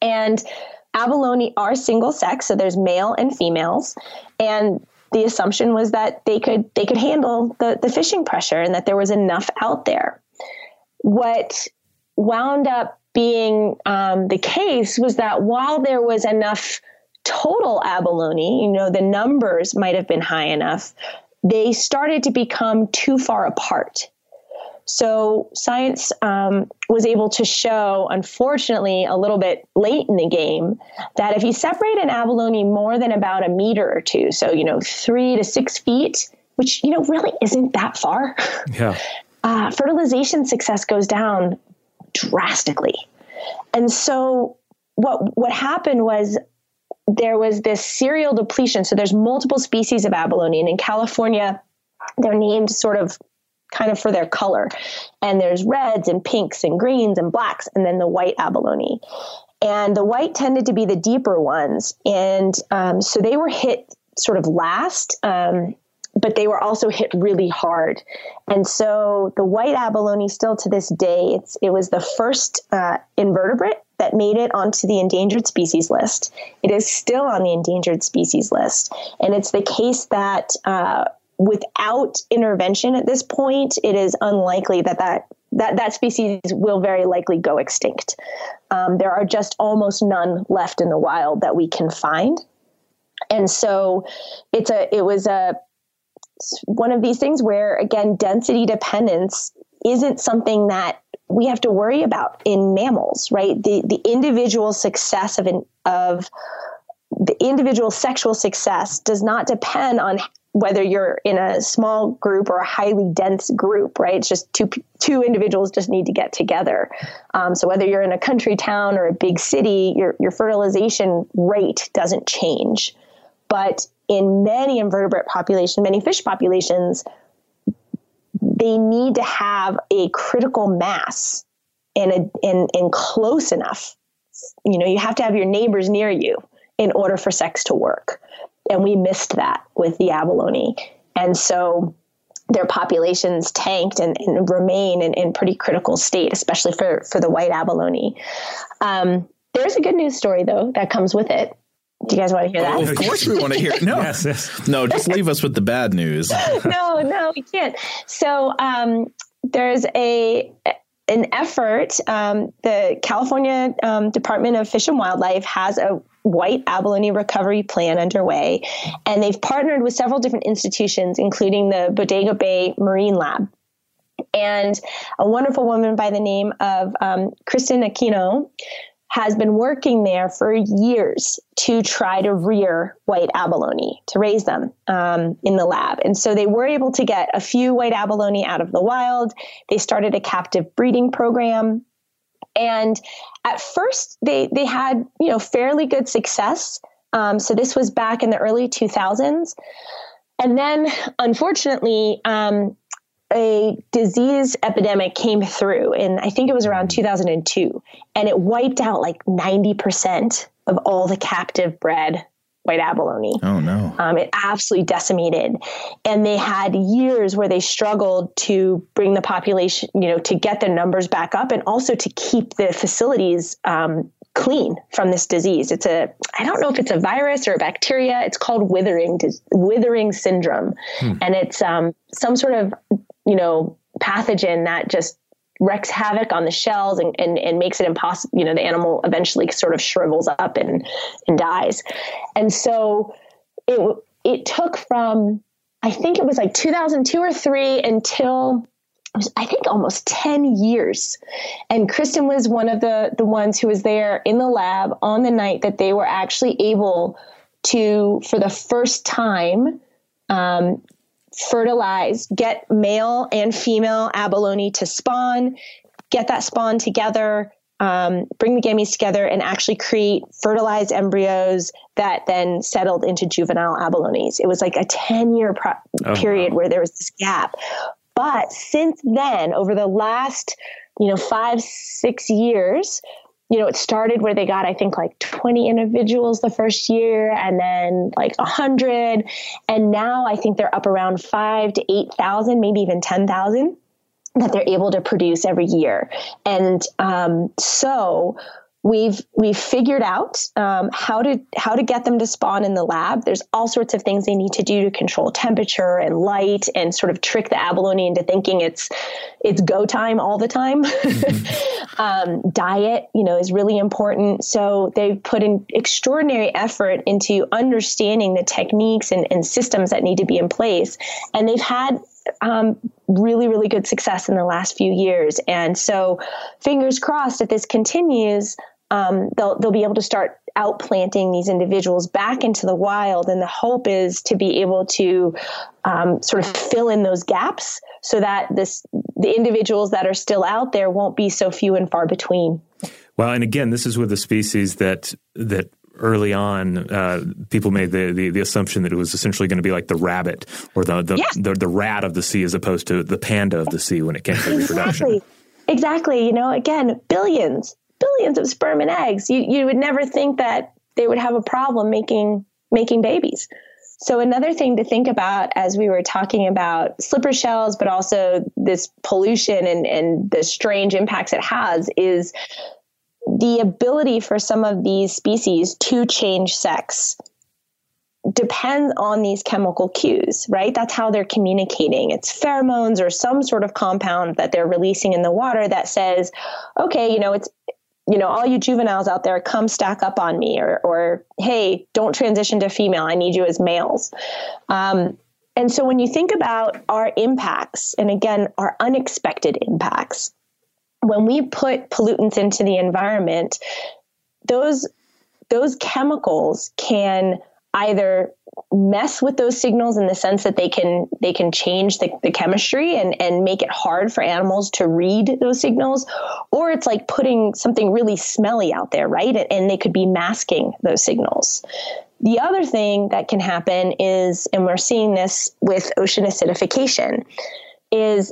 And abalone are single sex, so there's male and females, and the assumption was that they could they could handle the, the fishing pressure and that there was enough out there. What wound up being um, the case was that while there was enough total abalone, you know, the numbers might have been high enough, they started to become too far apart. So science um, was able to show, unfortunately, a little bit late in the game, that if you separate an abalone more than about a meter or two, so, you know, three to six feet, which, you know, really isn't that far. Yeah. Uh, fertilization success goes down drastically. And so what what happened was there was this serial depletion. So there's multiple species of abalone, and in California, they're named sort of kind of for their color. And there's reds and pinks and greens and blacks, and then the white abalone. And the white tended to be the deeper ones. And um, so they were hit sort of last, um, but they were also hit really hard. And so the white abalone still to this day, it's, it was the first uh, invertebrate that made it onto the endangered species list. It is still on the endangered species list. And it's the case that uh, without intervention at this point, it is unlikely that that, that, that species will very likely go extinct. Um, there are just almost none left in the wild that we can find. And so it's a, it was a, one of these things where, again, density dependence isn't something that we have to worry about in mammals, right? The the individual success of an, of the individual sexual success does not depend on whether you're in a small group or a highly dense group, right? It's just two two individuals just need to get together. Um, so whether you're in a country town or a big city, your your fertilization rate doesn't change, but in many invertebrate populations, many fish populations, they need to have a critical mass and, a, and, and close enough you know, you have to have your neighbors near you in order for sex to work. And we missed that with the abalone. And so their populations tanked and, and remain in, in pretty critical state, especially for, for the white abalone. Um, there's a good news story, though, that comes with it. Do you guys want to hear that? Oh, of course we want to hear it. No, yes, yes. No, just leave us with the bad news. no, no, we can't. So um, there's a an effort. Um, the California um, Department of Fish and Wildlife has a white abalone recovery plan underway, and they've partnered with several different institutions, including the Bodega Bay Marine Lab. And a wonderful woman by the name of um, Kristen Aquino has been working there for years to try to rear white abalone, to raise them um, in the lab. And so they were able to get a few white abalone out of the wild. They started a captive breeding program. And at first they, they had, you know, fairly good success. Um, so this was back in the early two thousands. And then unfortunately, um, a disease epidemic came through, and I think it was around two thousand two, and it wiped out like ninety percent of all the captive bred white abalone. Oh no. Um, it absolutely decimated. And they had years where they struggled to bring the population, you know, to get their numbers back up, and also to keep the facilities, um, clean from this disease. It's a, I don't know if it's a virus or a bacteria. It's called withering, withering syndrome. Hmm. And it's, um, some sort of, you know, pathogen that just wreaks havoc on the shells and, and, and makes it impossible. You know, the animal eventually sort of shrivels up and, and dies. And so it, it took from, I think it was like two thousand two or three until I think almost ten years. And Kristen was one of the, the ones who was there in the lab on the night that they were actually able to, for the first time, um, fertilize, get male and female abalone to spawn, get that spawn together, um, bring the gametes together, and actually create fertilized embryos that then settled into juvenile abalones. It was like a ten year pro- oh, period wow. where there was this gap. But since then, over the last, you know, five, six years, you know, it started where they got, I think, like twenty individuals the first year, and then like one hundred. And now I think they're up around five to eight thousand, maybe even ten thousand that they're able to produce every year. And um, so we've we've figured out um, how to how to get them to spawn in the lab. There's all sorts of things they need to do to control temperature and light, and sort of trick the abalone into thinking it's it's go time all the time. um, diet, you know, is really important. So they've put in extraordinary effort into understanding the techniques and, and systems that need to be in place, and they've had um, really, really good success in the last few years. And so, fingers crossed, if this continues, um, they'll they'll be able to start outplanting these individuals back into the wild. And the hope is to be able to um, sort of fill in those gaps, so that this the individuals that are still out there won't be so few and far between. Well, and again, this is with a species that that. Early on, uh, people made the, the, the assumption that it was essentially going to be like the rabbit or the the, yeah. the the rat of the sea, as opposed to the panda of the sea when it came to reproduction. Exactly. Exactly. You know, again, billions, billions of sperm and eggs. You you would never think that they would have a problem making making babies. So another thing to think about as we were talking about slipper shells, but also this pollution and, and the strange impacts it has, is the ability for some of these species to change sex depends on these chemical cues, right? That's how they're communicating. It's pheromones or some sort of compound that they're releasing in the water that says, okay, you know, it's, you know, all you juveniles out there, come stack up on me, or, or, hey, don't transition to female. I need you as males. Um, and so when you think about our impacts, and again, our unexpected impacts, when we put pollutants into the environment, those those chemicals can either mess with those signals in the sense that they can they can change the, the chemistry and, and make it hard for animals to read those signals, or it's like putting something really smelly out there, right? And they could be masking those signals. The other thing that can happen is, and we're seeing this with ocean acidification, is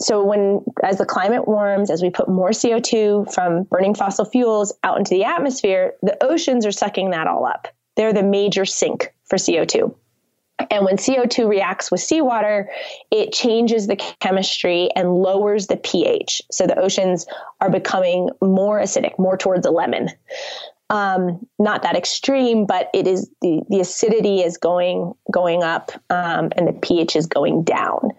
So when, as the climate warms, as we put more C O two from burning fossil fuels out into the atmosphere, the oceans are sucking that all up. They're the major sink for C O two. And when C O two reacts with seawater, it changes the chemistry and lowers the pH. So the oceans are becoming more acidic, more towards a lemon. Um, not that extreme, but it is the, the acidity is going, going up, um, and the pH is going down.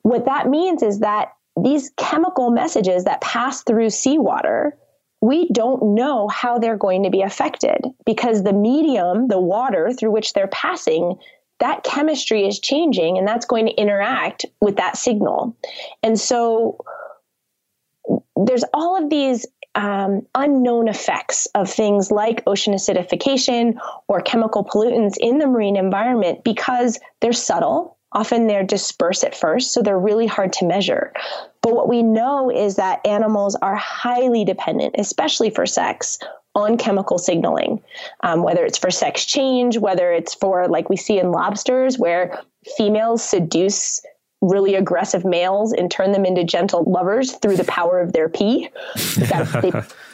What that means is that these chemical messages that pass through seawater, we don't know how they're going to be affected because the medium, the water through which they're passing, that chemistry is changing, and that's going to interact with that signal. And so there's all of these um, unknown effects of things like ocean acidification or chemical pollutants in the marine environment because they're subtle. Often they're dispersed at first, so they're really hard to measure. But what we know is that animals are highly dependent, especially for sex, on chemical signaling, um, whether it's for sex change, whether it's for, like we see in lobsters, where females seduce really aggressive males and turn them into gentle lovers through the power of their pee. That they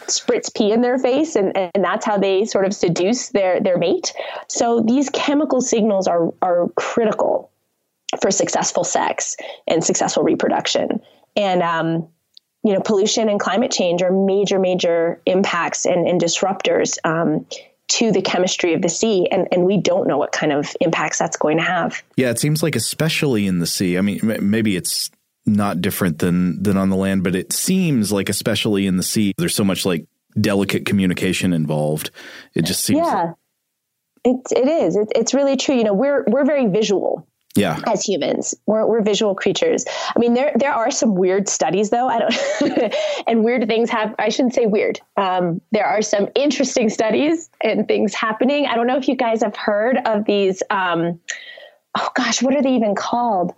spritz pee in their face, and, and that's how they sort of seduce their, their mate. So these chemical signals are, are critical for successful sex and successful reproduction. And, um, you know, pollution and climate change are major, major impacts and, and disruptors um, to the chemistry of the sea. And, and we don't know what kind of impacts that's going to have. Yeah, it seems like especially in the sea. I mean, maybe it's not different than than on the land, but it seems like especially in the sea, there's so much like delicate communication involved. It just seems. Yeah, like- it, it is. It, it's really true. You know, we're we're very visual. Yeah. As humans, we're, we're visual creatures. I mean, there there are some weird studies, though. I don't and weird things have I shouldn't say weird. Um, there are some interesting studies and things happening. I don't know if you guys have heard of these. Um, oh, gosh, what are they even called?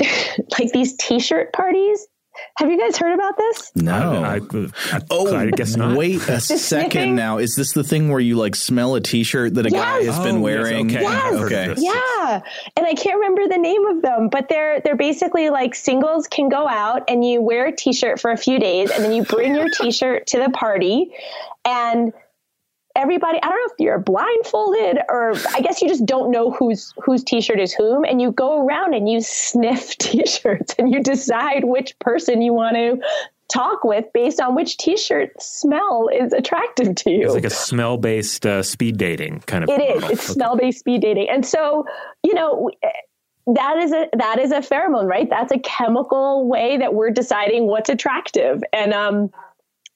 Like these T-shirt parties. Have you guys heard about this? No. I, I, I, oh, I guess not. Wait a second now. Is this the thing where you like smell a T-shirt that a yes. guy has oh, been wearing? Yes. Okay. Yes. Okay. Yeah. And I can't remember the name of them, but they're they're basically like singles can go out and you wear a T-shirt for a few days and then you bring your T-shirt to the party and everybody, I don't know if you're blindfolded or I guess you just don't know whose whose T-shirt is whom. And you go around and you sniff T-shirts and you decide which person you want to talk with based on which T-shirt smell is attractive to you. It's like a smell-based uh, speed dating kind of. It model. is. It's okay. Smell-based speed dating. And so, you know, that is a that is a pheromone, right? That's a chemical way that we're deciding what's attractive. And um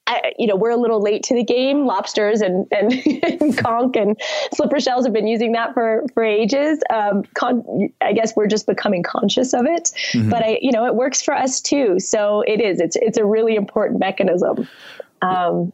I, you know, we're a little late to the game. Lobsters and, and, and conch and slipper shells have been using that for, for ages. Um, con- I guess we're just becoming conscious of it, mm-hmm. but I, you know, it works for us too. So it is, it's, it's a really important mechanism. Um,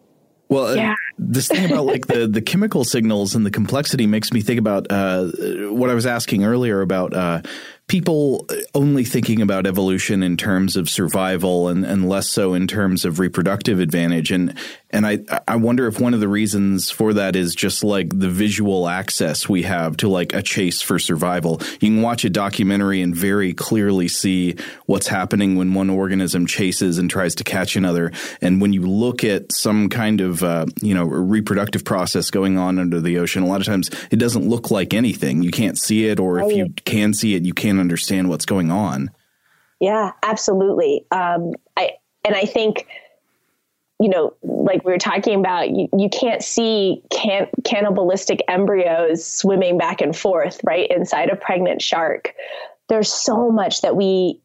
Well, yeah. uh, this thing about like the, the chemical signals and the complexity makes me think about uh, what I was asking earlier about uh, people only thinking about evolution in terms of survival and, and less so in terms of reproductive advantage. And and I, I wonder if one of the reasons for that is just like the visual access we have to like a chase for survival. You can watch a documentary and very clearly see what's happening when one organism chases and tries to catch another. And when you look at some kind of Uh, you know, reproductive process going on under the ocean, a lot of times it doesn't look like anything. You can't see it, or if you can see it, you can't understand what's going on. Yeah, absolutely. Um, I and I think, you know, like we were talking about, you, you can't see can, cannibalistic embryos swimming back and forth, right, inside a pregnant shark. There's so much that we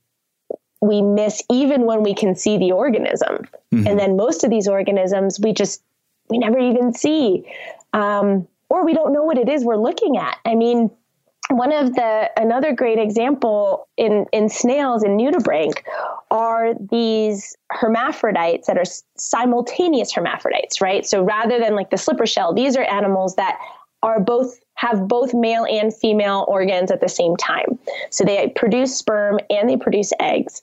we miss even when we can see the organism. Mm-hmm. And then most of these organisms, we just, we never even see, um, or we don't know what it is we're looking at. I mean, one of the, another great example in, in snails and nudibranch are these hermaphrodites that are simultaneous hermaphrodites, right? So rather than like the slipper shell, these are animals that are both have both male and female organs at the same time. So they produce sperm and they produce eggs.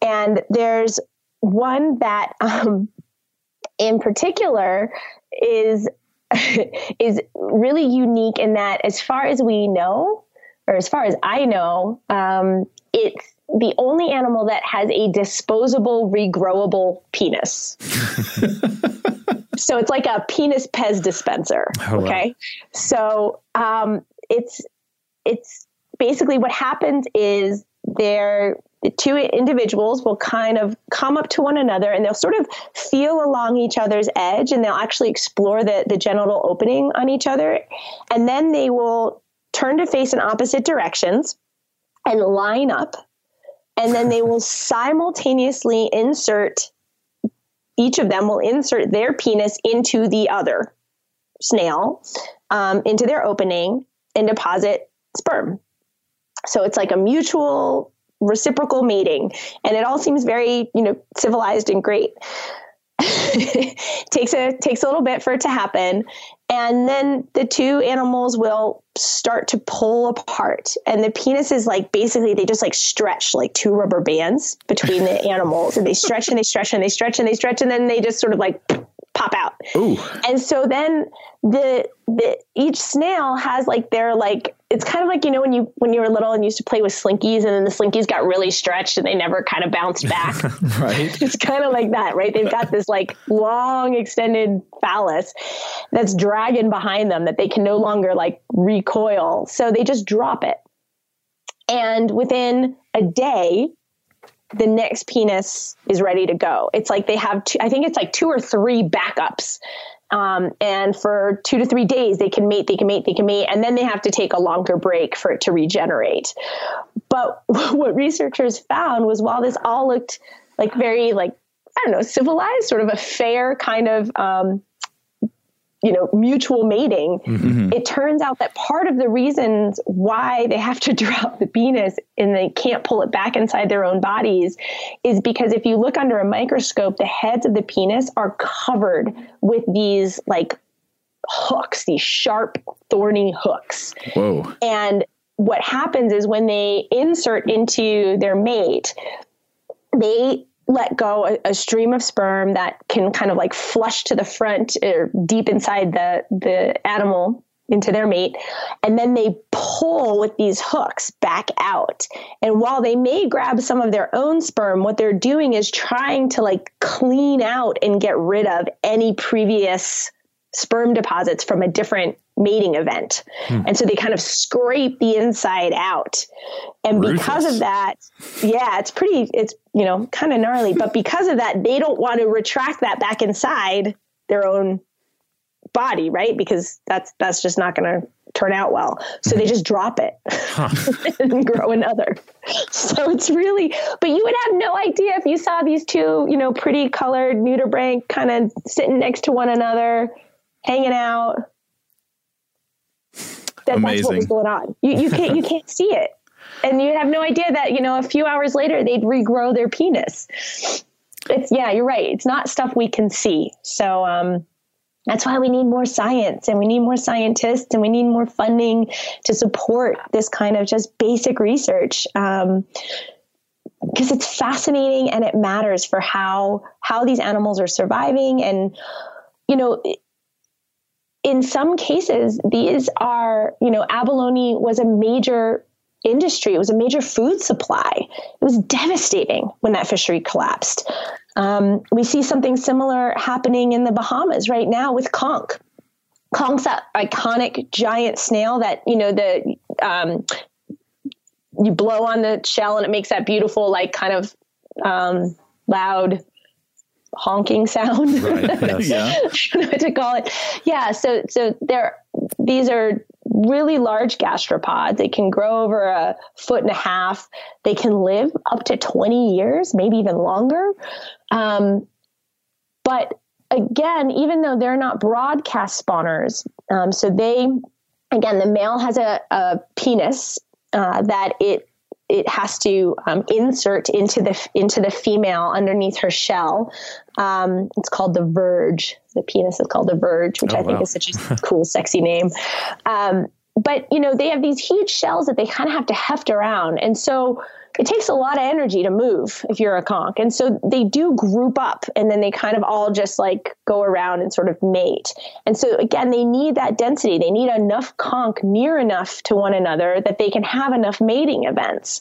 And there's one that um, in particular is, is really unique in that as far as we know, or as far as I know, um, it's the only animal that has a disposable, regrowable penis. So it's like a penis Pez dispenser. Oh, okay. Wow. So um, it's, it's basically what happens is they're, the two individuals will kind of come up to one another and they'll sort of feel along each other's edge, and they'll actually explore the, the genital opening on each other. And then they will turn to face in opposite directions and line up. And then they will simultaneously insert, each of them will insert their penis into the other snail, um, into their opening, and deposit sperm. So it's like a mutual reciprocal mating. And it all seems very, you know, civilized and great. takes a takes a little bit for it to happen. And then the two animals will start to pull apart. And the penises, like, basically they just like stretch like two rubber bands between the animals, and they stretch and they stretch and they stretch and they stretch, and then they just sort of like pop out. Ooh. And so then the the each snail has like their, like, it's kind of like, you know, when you when you were little and used to play with slinkies, and then the slinkies got really stretched and they never kind of bounced back. Right. It's kind of like that, right? They've got this like long extended phallus that's dragging behind them that they can no longer like recoil. So they just drop it. And within a day, the next penis is ready to go. It's like they have two, I think it's like two or three backups. Um, and for two to three days, they can mate, they can mate, they can mate, and then they have to take a longer break for it to regenerate. But what researchers found was, while this all looked like very, like, I don't know, civilized, sort of a fair kind of, um, you know, mutual mating, mm-hmm. it turns out that part of the reasons why they have to drop the penis and they can't pull it back inside their own bodies is because if you look under a microscope, the heads of the penis are covered with these like hooks, these sharp, thorny hooks. Whoa. And what happens is when they insert into their mate, they let go a, a stream of sperm that can kind of like flush to the front or deep inside the, the animal into their mate. And then they pull with these hooks back out. And while they may grab some of their own sperm, what they're doing is trying to like clean out and get rid of any previous sperm deposits from a different mating event. Hmm. And so they kind of scrape the inside out. And Ruthless. Because of that, yeah, it's pretty, it's, you know, kind of gnarly, but because of that, they don't want to retract that back inside their own body, right? Because that's, that's just not going to turn out well. So they just drop it huh. and grow another. So it's really, but you would have no idea if you saw these two, you know, pretty colored nudibranch kind of sitting next to one another, hanging out. That, Amazing. That's what was going on. You, you can't, you can't see it. And you have no idea that, you know, a few hours later they'd regrow their penis. It's, yeah, you're right. It's not stuff we can see. So, um, that's why we need more science, and we need more scientists, and we need more funding to support this kind of just basic research. Um, because it's fascinating and it matters for how, how these animals are surviving. And, you know, it, in some cases, these are, you know, abalone was a major industry. It was a major food supply. It was devastating when that fishery collapsed. Um, we see something similar happening in the Bahamas right now with conch. Conch's that iconic giant snail that, you know, the um, you blow on the shell and it makes that beautiful, like, kind of um, loud honking sound. Right. Yes. Yeah. I don't know what to call it. Yeah. So, so there, these are really large gastropods. They can grow over a foot and a half. They can live up to twenty years, maybe even longer. Um, but again, even though they're not broadcast spawners, um, so they, again, the male has a, a penis, uh, that it, it has to um, insert into the into the female underneath her shell. Um, it's called the verge. The penis is called the verge, which oh, I think wow. is such a cool, sexy name. Um, but, you know, they have these huge shells that they kind of have to heft around. And so it takes a lot of energy to move if you're a conch. And so they do group up and then they kind of all just like go around and sort of mate. And so again, they need that density. They need enough conch near enough to one another that they can have enough mating events.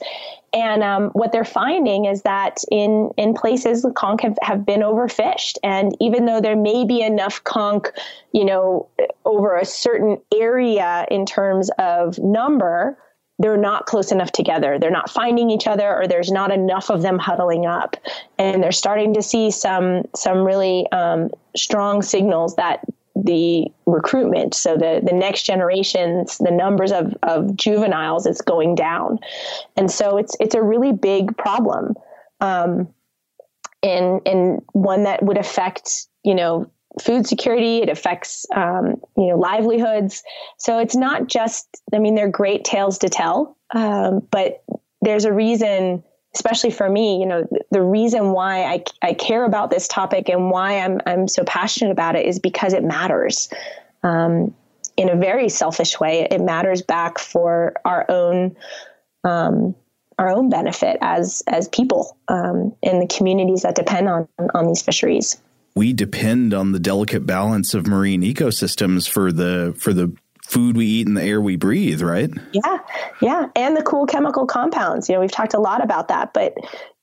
And um, what they're finding is that in, in places, the conch have, have been overfished. And even though there may be enough conch, you know, over a certain area in terms of number, they're not close enough together. They're not finding each other, or there's not enough of them huddling up. And they're starting to see some some really um, strong signals that the recruitment, so the, the next generations, the numbers of, of juveniles is going down. And so it's it's a really big problem, um, and, and one that would affect, you know, food security. It affects, um, you know, livelihoods. So it's not just, I mean, they're great tales to tell. Um, but there's a reason, especially for me, you know, the reason why I, I care about this topic and why I'm, I'm so passionate about it is because it matters, um, in a very selfish way. It matters back for our own, um, our own benefit as, as people, um, in the communities that depend on, on these fisheries. We depend on the delicate balance of marine ecosystems for the for the food we eat and the air we breathe, right? Yeah, yeah. And the cool chemical compounds. You know, we've talked a lot about that, but,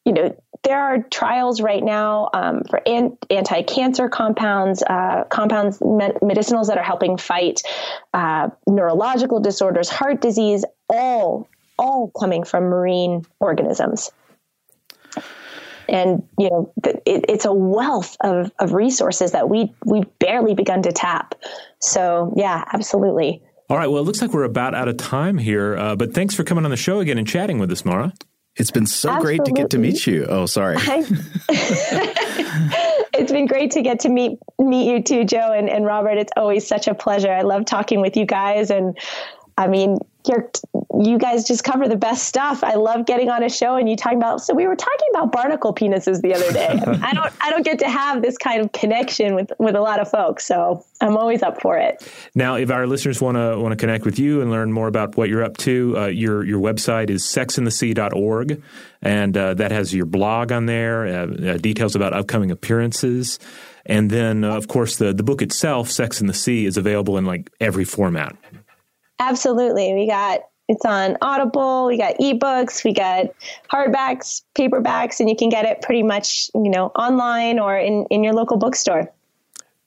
you know, there are trials right now um, for an, anti-cancer compounds, uh, compounds, med- medicinals that are helping fight uh, neurological disorders, heart disease, all, all coming from marine organisms. And, you know, it, it's a wealth of, of resources that we, we've barely begun to tap. So, yeah, absolutely. All right. Well, it looks like we're about out of time here. Uh, but thanks for coming on the show again and chatting with us, Mara. It's been so absolutely. great to get to meet you. Oh, sorry. I, it's been great to get to meet meet you too, Joe and, and Robert. It's always such a pleasure. I love talking with you guys. And, I mean, you're, you guys just cover the best stuff. I love getting on a show and you talking about, so we were talking about barnacle penises the other day. I don't, I don't get to have this kind of connection with, with a lot of folks. So I'm always up for it. Now, if our listeners want to want to connect with you and learn more about what you're up to, uh, your, your website is sex in the sea dot org. And uh, that has your blog on there, uh, uh, details about upcoming appearances. And then, uh, of course, the, the book itself, Sex in the Sea, is available in like every format. Absolutely. We got, it's on Audible, we got ebooks, we got hardbacks, paperbacks, and you can get it pretty much, you know, online or in, in your local bookstore.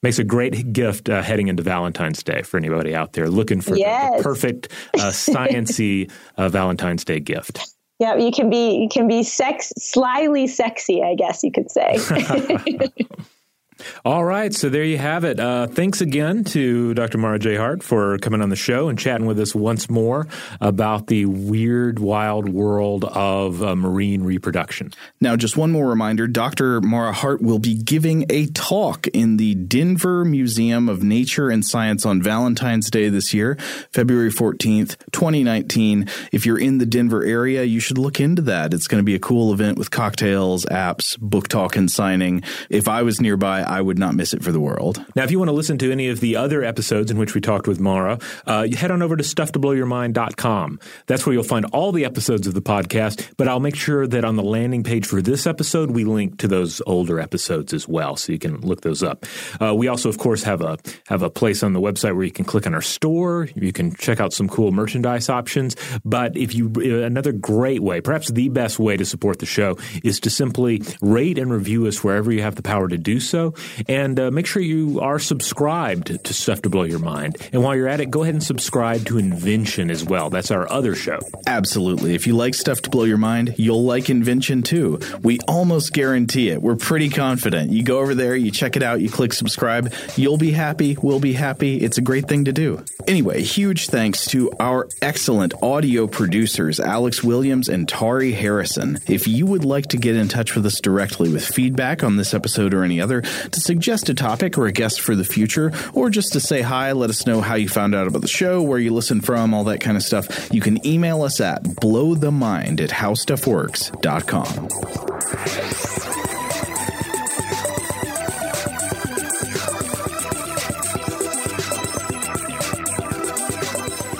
Makes a great gift uh, heading into Valentine's Day for anybody out there looking for yes. the, the perfect uh, science-y uh, Valentine's Day gift. Yeah, you can be, you can be sex, slyly sexy, I guess you could say. All right. So there you have it. Uh, thanks again to Doctor Mara J. Hart for coming on the show and chatting with us once more about the weird, wild world of uh, marine reproduction. Now, just one more reminder, Doctor Mara Hart will be giving a talk in the Denver Museum of Nature and Science on Valentine's Day this year, February fourteenth, twenty nineteen. If you're in the Denver area, you should look into that. It's going to be a cool event with cocktails, apps, book talk, and signing. If I was nearby, I would not miss it for the world. Now, if you want to listen to any of the other episodes in which we talked with Mara, uh, head on over to stuff to blow your mind dot com. That's where you'll find all the episodes of the podcast, but I'll make sure that on the landing page for this episode, we link to those older episodes as well, so you can look those up. Uh, we also, of course, have a have a place on the website where you can click on our store. You can check out some cool merchandise options, but if you another great way, perhaps the best way to support the show is to simply rate and review us wherever you have the power to do so. And uh, make sure you are subscribed to Stuff to Blow Your Mind. And while you're at it, go ahead and subscribe to Invention as well. That's our other show. Absolutely. If you like Stuff to Blow Your Mind, you'll like Invention too. We almost guarantee it. We're pretty confident. You go over there, you check it out, you click subscribe. You'll be happy. We'll be happy. It's a great thing to do. Anyway, huge thanks to our excellent audio producers, Alex Williams and Tari Harrison. If you would like to get in touch with us directly with feedback on this episode or any other, to suggest a topic or a guest for the future, or just to say hi, let us know how you found out about the show, where you listen from, all that kind of stuff, you can email us at blow the mind at how stuff works dot com.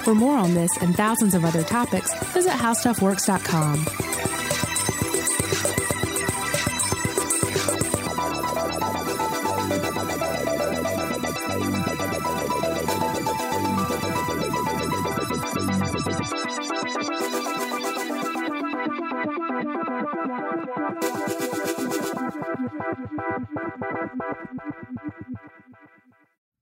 For more on this and thousands of other topics, visit how stuff works dot com.